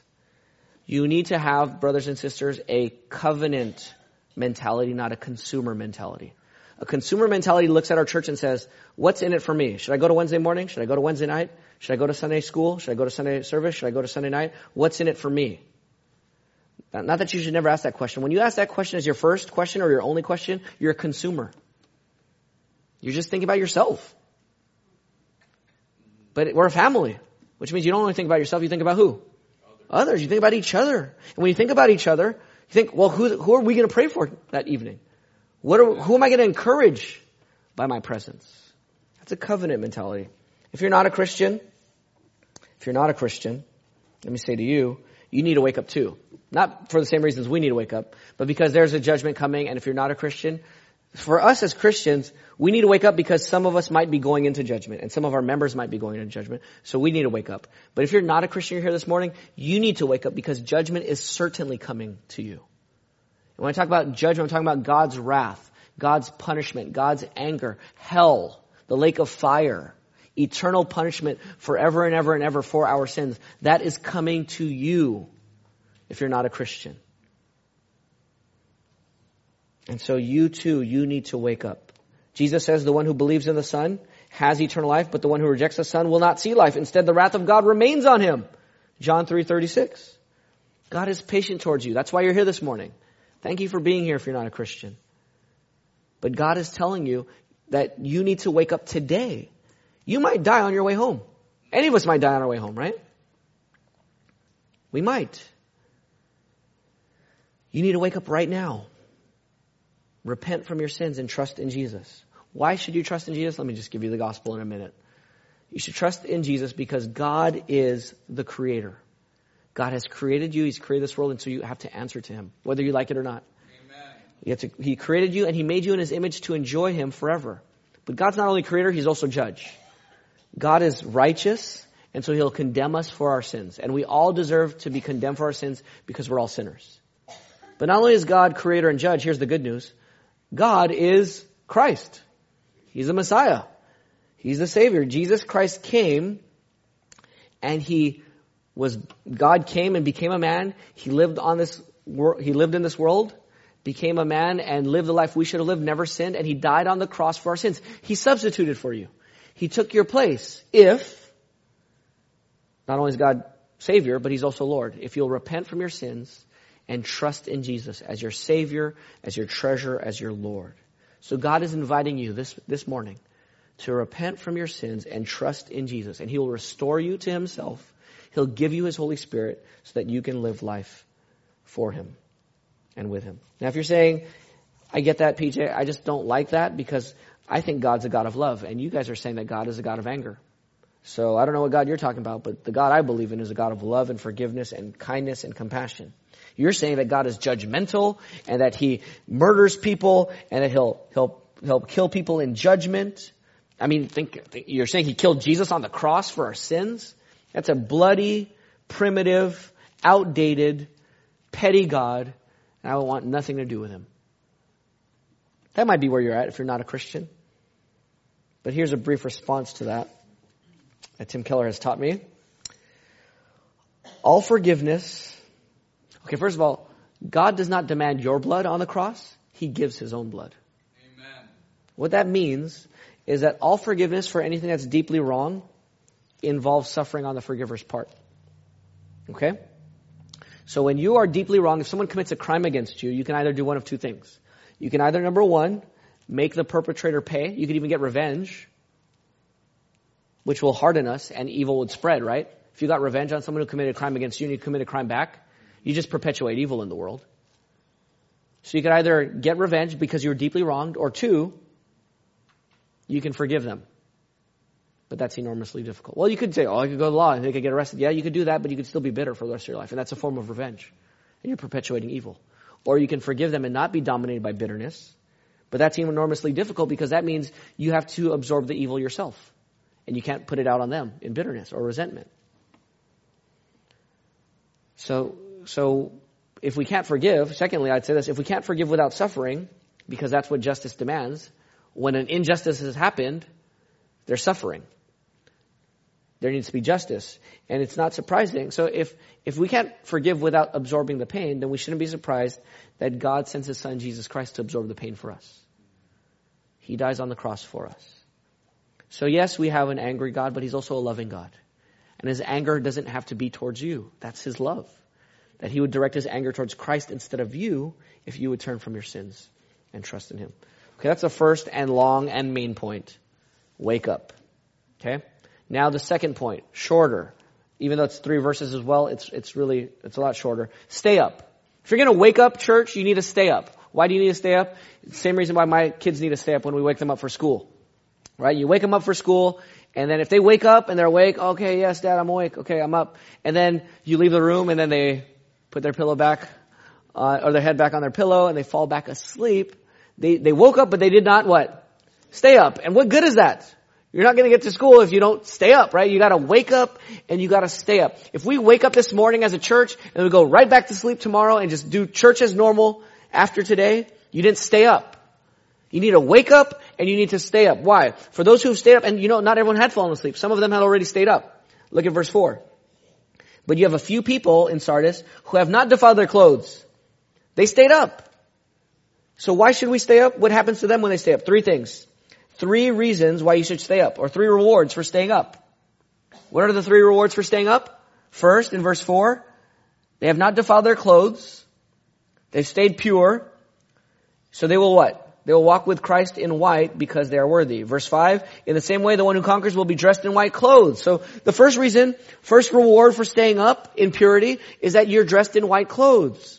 You need to have, brothers and sisters, a covenant mentality, not a consumer mentality. A consumer mentality looks at our church and says, what's in it for me? Should I go to Wednesday morning? Should I go to Wednesday night? Should I go to Sunday school? Should I go to Sunday service? Should I go to Sunday night? What's in it for me? Not that you should never ask that question. When you ask that question as your first question or your only question, you're a consumer. You're just thinking about yourself. But we're a family, which means you don't only think about yourself, you think about who? Others. Others. You think about each other. And when you think about each other, you think, well, who, who are we going to pray for that evening? What are, who am I going to encourage by my presence? That's a covenant mentality. If you're not a Christian, if you're not a Christian, let me say to you, you need to wake up too. Not for the same reasons we need to wake up, but because there's a judgment coming. And if you're not a Christian, for us as Christians, we need to wake up because some of us might be going into judgment and some of our members might be going into judgment. So we need to wake up. But if you're not a Christian, you're here this morning, you need to wake up because judgment is certainly coming to you. When I talk about judgment, I'm talking about God's wrath, God's punishment, God's anger, hell, the lake of fire, eternal punishment forever and ever and ever for our sins. That is coming to you if you're not a Christian. And so you too, you need to wake up. Jesus says the one who believes in the Son has eternal life, but the one who rejects the Son will not see life. Instead, the wrath of God remains on him. John three thirty-six. God is patient towards you. That's why you're here this morning. Thank you for being here if you're not a Christian. But God is telling you that you need to wake up today. You might die on your way home. Any of us might die on our way home, right? We might. You need to wake up right now. Repent from your sins and trust in Jesus. Why should you trust in Jesus? Let me just give you the gospel in a minute. You should trust in Jesus because God is the creator. God has created you. He's created this world, and so you have to answer to him, whether you like it or not. Amen. You have to, he created you, and he made you in his image to enjoy him forever. But God's not only creator, he's also judge. God is righteous, and so he'll condemn us for our sins. And we all deserve to be condemned for our sins because we're all sinners. But not only is God creator and judge, here's the good news. God is Christ. He's the Messiah. He's the Savior. Jesus Christ came, and he was God came and became a man. He lived on this world. He lived in this world, became a man and lived the life we should have lived, never sinned. And he died on the cross for our sins. He substituted for you. He took your place. If not only is God Savior, but he's also Lord. If you'll repent from your sins and trust in Jesus as your Savior, as your treasure, as your Lord. So God is inviting you this, this morning to repent from your sins and trust in Jesus. And he will restore you to himself. He'll give you his Holy Spirit so that you can live life for him and with him. Now, if you're saying, I get that, P J, I just don't like that because I think God's a God of love. And you guys are saying that God is a God of anger. So I don't know what God you're talking about, but the God I believe in is a God of love and forgiveness and kindness and compassion. You're saying that God is judgmental and that he murders people and that he'll, he'll, he'll kill people in judgment. I mean, think, you're saying he killed Jesus on the cross for our sins? That's a bloody, primitive, outdated, petty God, and I would want nothing to do with him. That might be where you're at if you're not a Christian. But here's a brief response to that that Tim Keller has taught me. All forgiveness. Okay, first of all, God does not demand your blood on the cross. He gives his own blood. Amen. What that means is that all forgiveness for anything that's deeply wrong involves suffering on the forgiver's part. Okay? So when you are deeply wrong, if someone commits a crime against you, you can either do one of two things. You can either, number one, make the perpetrator pay. You could even get revenge, which will harden us and evil would spread, right? If you got revenge on someone who committed a crime against you and you commit a crime back, you just perpetuate evil in the world. So you could either get revenge because you were deeply wronged, or two, you can forgive them. But that's enormously difficult. Well, you could say, oh, I could go to the law and they could get arrested. Yeah, you could do that, but you could still be bitter for the rest of your life. And that's a form of revenge. And you're perpetuating evil. Or you can forgive them and not be dominated by bitterness. But that's enormously difficult because that means you have to absorb the evil yourself. And you can't put it out on them in bitterness or resentment. So, so if we can't forgive, secondly, I'd say this, if we can't forgive without suffering, because that's what justice demands, when an injustice has happened, there's suffering. There needs to be justice. And it's not surprising. So if, if we can't forgive without absorbing the pain, then we shouldn't be surprised that God sends his son, Jesus Christ, to absorb the pain for us. He dies on the cross for us. So yes, we have an angry God, but he's also a loving God. And his anger doesn't have to be towards you. That's his love. That he would direct his anger towards Christ instead of you if you would turn from your sins and trust in him. Okay, that's the first and long and main point. Wake up. Okay? Now the second point, shorter. Even though it's three verses as well, it's it's really, it's a lot shorter. Stay up. If you're going to wake up, church, you need to stay up. Why do you need to stay up? It's the same reason why my kids need to stay up when we wake them up for school. Right? You wake them up for school, and then if they wake up and they're awake, okay, yes, Dad, I'm awake. Okay, I'm up. And then you leave the room, and then they put their pillow back, uh, or their head back on their pillow, and they fall back asleep. They they woke up, but they did not what? Stay up. And what good is that? You're not going to get to school if you don't stay up, right? You got to wake up and you got to stay up. If we wake up this morning as a church and we go right back to sleep tomorrow and just do church as normal after today, you didn't stay up. You need to wake up and you need to stay up. Why? For those who've stayed up, and you know, not everyone had fallen asleep. Some of them had already stayed up. Look at verse four. But you have a few people in Sardis who have not defiled their clothes. They stayed up. So why should we stay up? What happens to them when they stay up? Three things. Three reasons why you should stay up, or three rewards for staying up. What are the three rewards for staying up? First, in verse four, they have not defiled their clothes. They've stayed pure. So they will what? They will walk with Christ in white because they are worthy. Verse five, in the same way, the one who conquers will be dressed in white clothes. So the first reason, first reward for staying up in purity is that you're dressed in white clothes.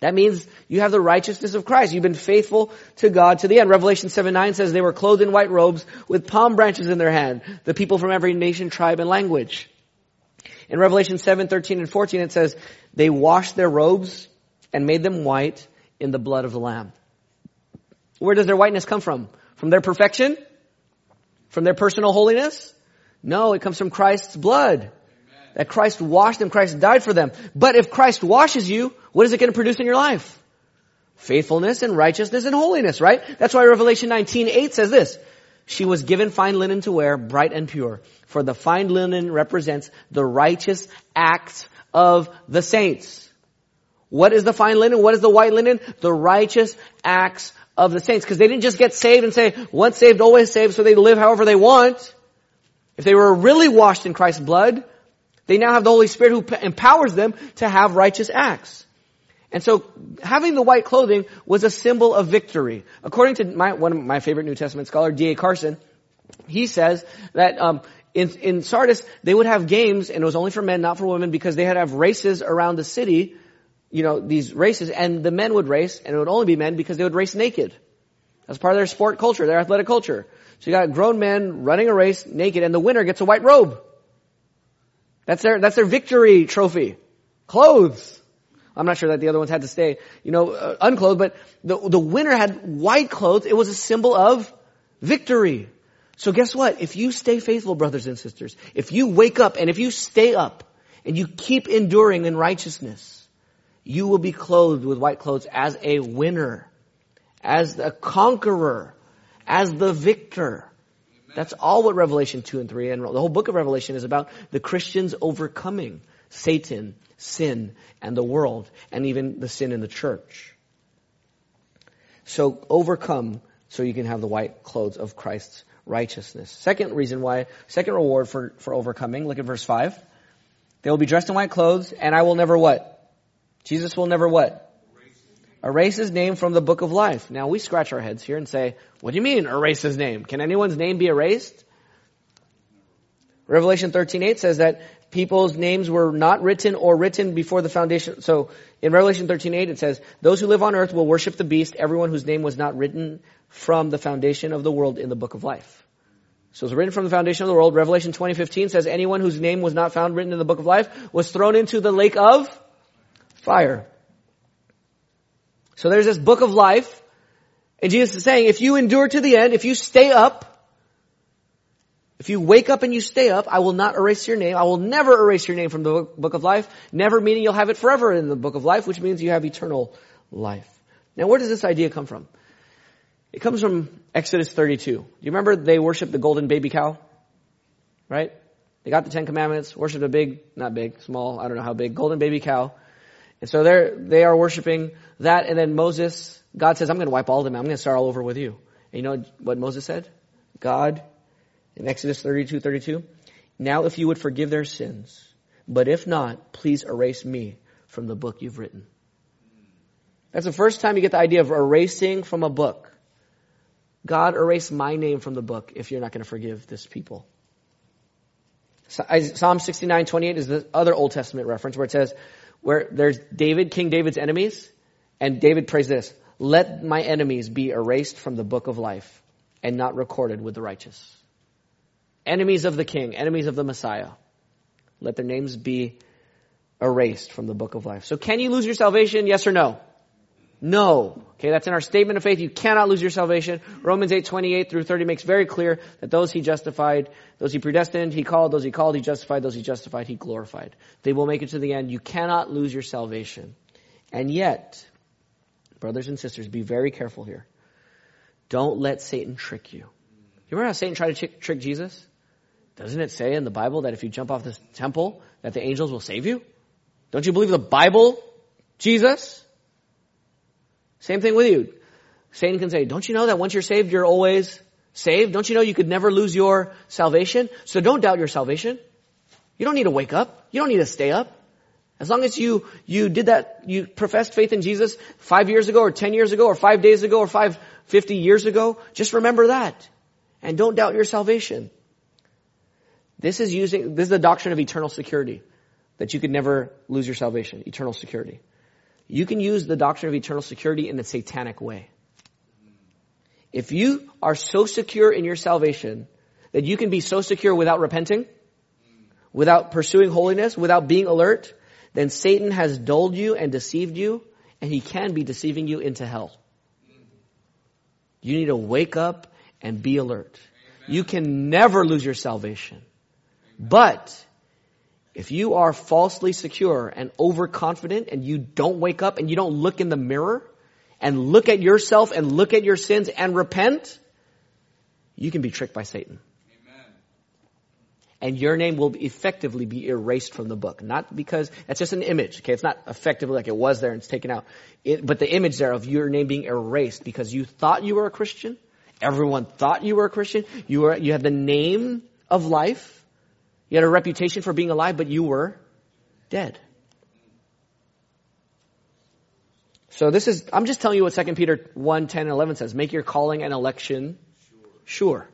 That means you have the righteousness of Christ. You've been faithful to God to the end. Revelation seven nine says they were clothed in white robes with palm branches in their hand, the people from every nation, tribe, and language. In Revelation seven thirteen and fourteen, it says they washed their robes and made them white in the blood of the Lamb. Where does their whiteness come from? From their perfection? From their personal holiness? No, it comes from Christ's blood. That Christ washed them, Christ died for them. But if Christ washes you, what is it going to produce in your life? Faithfulness and righteousness and holiness, right? That's why Revelation nineteen eight says this. She was given fine linen to wear, bright and pure. For the fine linen represents the righteous acts of the saints. What is the fine linen? What is the white linen? The righteous acts of the saints. Because they didn't just get saved and say, once saved, always saved, so they live however they want. If they were really washed in Christ's blood, they now have the Holy Spirit who empowers them to have righteous acts. And so having the white clothing was a symbol of victory. According to my, one of my favorite New Testament scholar, D A Carson, he says that um, in, in Sardis, they would have games, and it was only for men, not for women, because they had to have races around the city, you know, these races, and the men would race, and it would only be men because they would race naked. That's part of their sport culture, their athletic culture. So you got grown men running a race naked, and the winner gets a white robe. That's their, that's their victory trophy. Clothes. I'm not sure that the other ones had to stay, you know, uh, unclothed, but the, the winner had white clothes. It was a symbol of victory. So guess what? If you stay faithful, brothers and sisters, if you wake up and if you stay up and you keep enduring in righteousness, you will be clothed with white clothes as a winner, as a conqueror, as the victor. That's all what Revelation two and three and the whole book of Revelation is about, the Christians overcoming Satan, sin, and the world, and even the sin in the church. So overcome so you can have the white clothes of Christ's righteousness. Second reason why, second reward for, for overcoming, look at verse five. They will be dressed in white clothes, and I will never what? Jesus will never what? Erase his name from the book of life. Now we scratch our heads here and say, what do you mean erase his name? Can anyone's name be erased? Revelation thirteen eight says that people's names were not written or written before the foundation. So in Revelation thirteen eight it says, those who live on earth will worship the beast, everyone whose name was not written from the foundation of the world in the book of life. So it's written from the foundation of the world. Revelation twenty fifteen says, anyone whose name was not found written in the book of life was thrown into the lake of fire. So there's this book of life. And Jesus is saying, if you endure to the end, if you stay up, if you wake up and you stay up, I will not erase your name. I will never erase your name from the book of life. Never meaning you'll have it forever in the book of life, which means you have eternal life. Now, where does this idea come from? It comes from Exodus thirty-two. Do you remember they worshiped the golden baby cow? Right? They got the Ten Commandments, worshiped a big, not big, small, I don't know how big, golden baby cow. And so they're, they are worshiping that. And then Moses, God says, I'm going to wipe all of them out. I'm going to start all over with you. And you know what Moses said? God, in Exodus thirty-two thirty-two, now if you would forgive their sins, but if not, please erase me from the book you've written. That's the first time you get the idea of erasing from a book. God, erase my name from the book if you're not going to forgive this people. Psalm sixty-nine twenty-eight is the other Old Testament reference where it says, where there's David, King David's enemies, and David prays this, let my enemies be erased from the book of life and not recorded with the righteous. Enemies of the king, enemies of the Messiah. Let their names be erased from the book of life. So can you lose your salvation? Yes or no? No. Okay, that's in our statement of faith. You cannot lose your salvation. Romans eight twenty-eight through thirty makes very clear that those he justified, those he predestined, he called, those he called, he justified, those he justified, he glorified. They will make it to the end. You cannot lose your salvation. And yet, brothers and sisters, be very careful here. Don't let Satan trick you. You remember how Satan tried to trick Jesus? Doesn't it say in the Bible that if you jump off this temple, that the angels will save you? Don't you believe the Bible, Jesus? Same thing with you. Satan can say, don't you know that once you're saved, you're always saved? Don't you know you could never lose your salvation? So don't doubt your salvation. You don't need to wake up. You don't need to stay up. As long as you, you did that, you professed faith in Jesus five years ago or ten years ago or five days ago or five, fifty years ago, just remember that. And don't doubt your salvation. This is using, this is the doctrine of eternal security, that you could never lose your salvation, eternal security. You can use the doctrine of eternal security in a satanic way. If you are so secure in your salvation that you can be so secure without repenting, without pursuing holiness, without being alert, then Satan has dulled you and deceived you, and he can be deceiving you into hell. You need to wake up and be alert. Amen. You can never lose your salvation. Amen. But if you are falsely secure and overconfident and you don't wake up and you don't look in the mirror and look at yourself and look at your sins and repent, you can be tricked by Satan. Amen. And your name will effectively be erased from the book. Not because, that's just an image, okay? It's not effectively like it was there and it's taken out. It, but the image there of your name being erased because you thought you were a Christian. Everyone thought you were a Christian. You were, you had the name of life. You had a reputation for being alive, but you were dead. So this is, I'm just telling you what Second Peter one ten and eleven says. Make your calling and election sure. sure.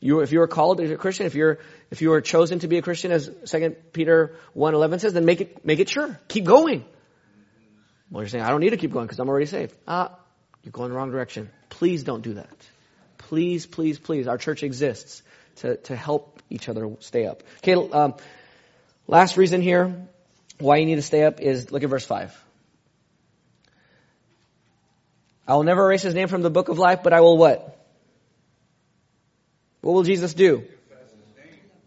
You, if you were called as a Christian, if you're, if you were chosen to be a Christian, as Second Peter one eleven says, then make it, make it sure. Keep going. Well, you're saying, I don't need to keep going because I'm already saved. Ah, you're going the wrong direction. Please don't do that. Please, please, please. Our church exists to, to help each other stay up. Okay, um, last reason here why you need to stay up is look at verse five. I will never erase his name from the book of life, but I will what? What will Jesus do?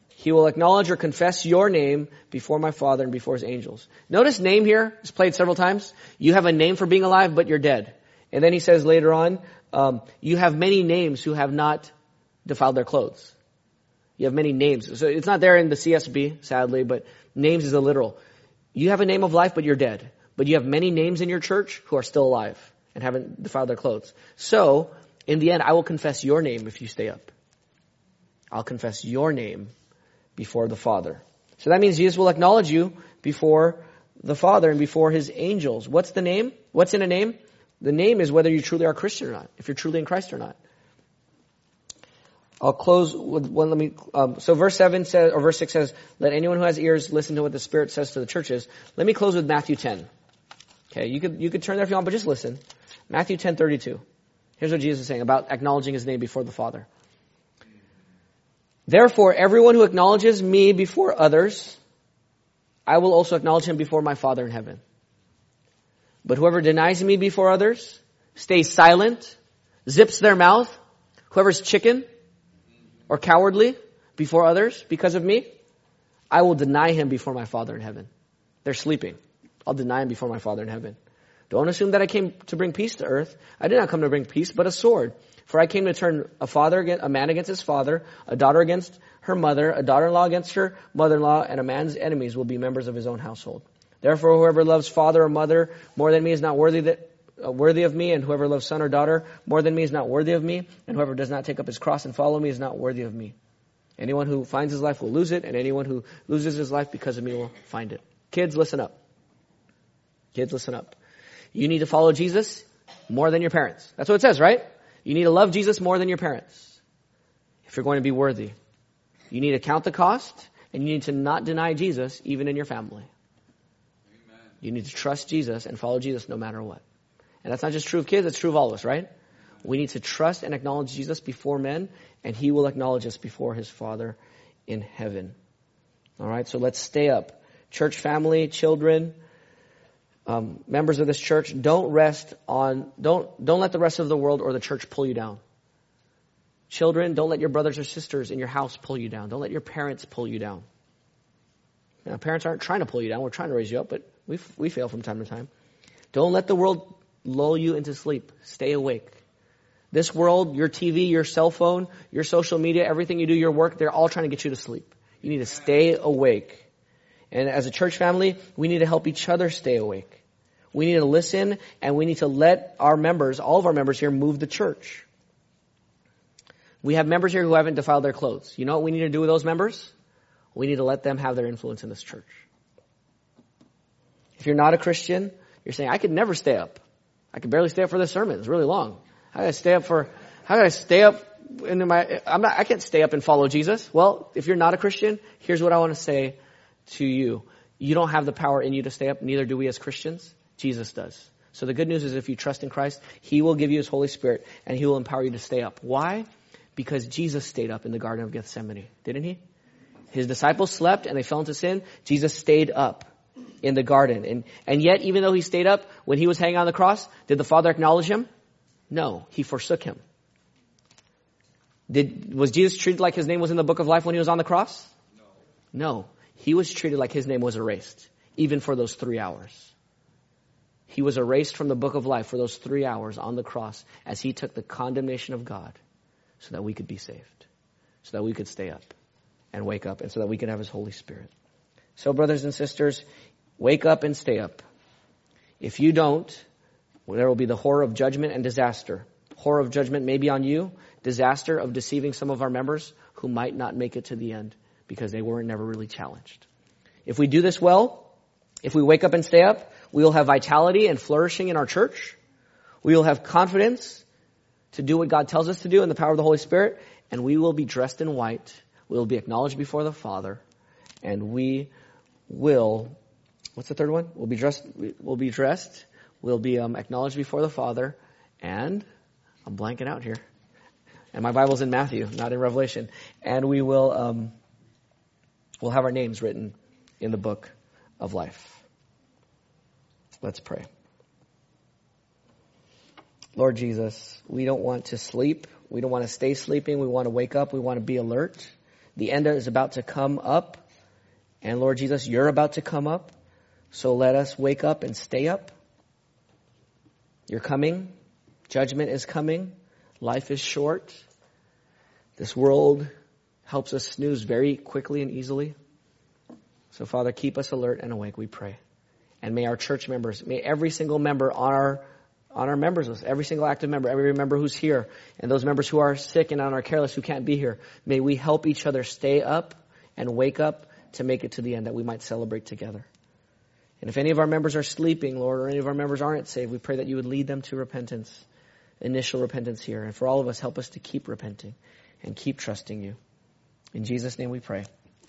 He will acknowledge or confess your name before my Father and before his angels. Notice name here. It's played several times. You have a name for being alive, but you're dead. And then he says later on, um, you have many names who have not defiled their clothes. You have many names. So it's not there in the C S B, sadly, but names is a literal. You have a name of life, but you're dead. But you have many names in your church who are still alive and haven't defiled their clothes. So in the end, I will confess your name if you stay up. I'll confess your name before the Father. So that means Jesus will acknowledge you before the Father and before his angels. What's the name? What's in a name? The name is whether you truly are Christian or not, if you're truly in Christ or not. I'll close with one. Let me. Um, so verse seven says, or verse six says, "Let anyone who has ears listen to what the Spirit says to the churches." Let me close with Matthew ten. Okay, you could you could turn there if you want, but just listen. Matthew ten thirty two. Here's what Jesus is saying about acknowledging His name before the Father. "Therefore, everyone who acknowledges me before others, I will also acknowledge him before my Father in heaven. But whoever denies me before others, stays silent, zips their mouth, whoever's chicken or cowardly before others because of me, I will deny him before my Father in heaven." They're sleeping. I'll deny him before my Father in heaven. "Don't assume that I came to bring peace to earth. I did not come to bring peace, but a sword. For I came to turn a father against, a man against his father, a daughter against her mother, a daughter-in-law against her mother-in-law, and a man's enemies will be members of his own household. Therefore, whoever loves father or mother more than me is not worthy that, uh, worthy of me, and whoever loves son or daughter more than me is not worthy of me, and whoever does not take up his cross and follow me is not worthy of me. Anyone who finds his life will lose it, and anyone who loses his life because of me will find it." Kids, listen up. Kids, listen up. You need to follow Jesus more than your parents. That's what it says, right? You need to love Jesus more than your parents if you're going to be worthy. You need to count the cost, and you need to not deny Jesus even in your family. Amen. You need to trust Jesus and follow Jesus no matter what. And that's not just true of kids, it's true of all of us, right? We need to trust and acknowledge Jesus before men, and he will acknowledge us before his Father in heaven. All right, so let's stay up. Church family, children, Um, members of this church, don't rest on, don't, don't let the rest of the world or the church pull you down. Children, don't let your brothers or sisters in your house pull you down. Don't let your parents pull you down. Now, parents aren't trying to pull you down. We're trying to raise you up, but we we fail from time to time. Don't let the world lull you into sleep. Stay awake. This world, your T V, your cell phone, your social media, everything you do, your work, they're all trying to get you to sleep. You need to stay awake. And as a church family, we need to help each other stay awake. We need to listen, and we need to let our members, all of our members here, move the church. We have members here who haven't defiled their clothes. You know what we need to do with those members? We need to let them have their influence in this church. If you're not a Christian, you're saying, "I could never stay up. I could barely stay up for this sermon. It's really long. How do I stay up for, how do I stay up into my, I'm not, I can't stay up and follow Jesus." Well, if you're not a Christian, here's what I want to say to you. You don't have the power in you to stay up, neither do we as Christians. Jesus does. So the good news is if you trust in Christ, he will give you his Holy Spirit and he will empower you to stay up. Why? Because Jesus stayed up in the Garden of Gethsemane, didn't he? His disciples slept and they fell into sin. Jesus stayed up in the garden. And, and yet, even though he stayed up, when he was hanging on the cross, did the Father acknowledge him? No, he forsook him. Did, was Jesus treated like his name was in the book of life when he was on the cross? No. No. He was treated like his name was erased, even for those three hours. He was erased from the book of life for those three hours on the cross as he took the condemnation of God so that we could be saved, so that we could stay up and wake up, and so that we could have his Holy Spirit. So, brothers and sisters, wake up and stay up. If you don't, well, there will be the horror of judgment and disaster. Horror of judgment may be on you, disaster of deceiving some of our members who might not make it to the end, because they were never really challenged. If we do this well, if we wake up and stay up, we will have vitality and flourishing in our church. We will have confidence to do what God tells us to do in the power of the Holy Spirit, and we will be dressed in white. We will be acknowledged before the Father, and we will, what's the third one? We'll be dressed, we'll be dressed, we'll be um, acknowledged before the Father, and I'm blanking out here. And my Bible's in Matthew, not in Revelation. And we will, um, We'll have our names written in the book of life. Let's pray. Lord Jesus, we don't want to sleep. We don't want to stay sleeping. We want to wake up. We want to be alert. The end is about to come up. And Lord Jesus, you're about to come up. So let us wake up and stay up. You're coming. Judgment is coming. Life is short. This world helps us snooze very quickly and easily. So, Father, keep us alert and awake, we pray. And may our church members, may every single member on our on our members list, every single active member, every member who's here, and those members who are sick and on our care list who can't be here, may we help each other stay up and wake up to make it to the end, that we might celebrate together. And if any of our members are sleeping, Lord, or any of our members aren't saved, we pray that you would lead them to repentance, initial repentance here. And for all of us, help us to keep repenting. and keep trusting you. In Jesus' name we pray.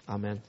Amen.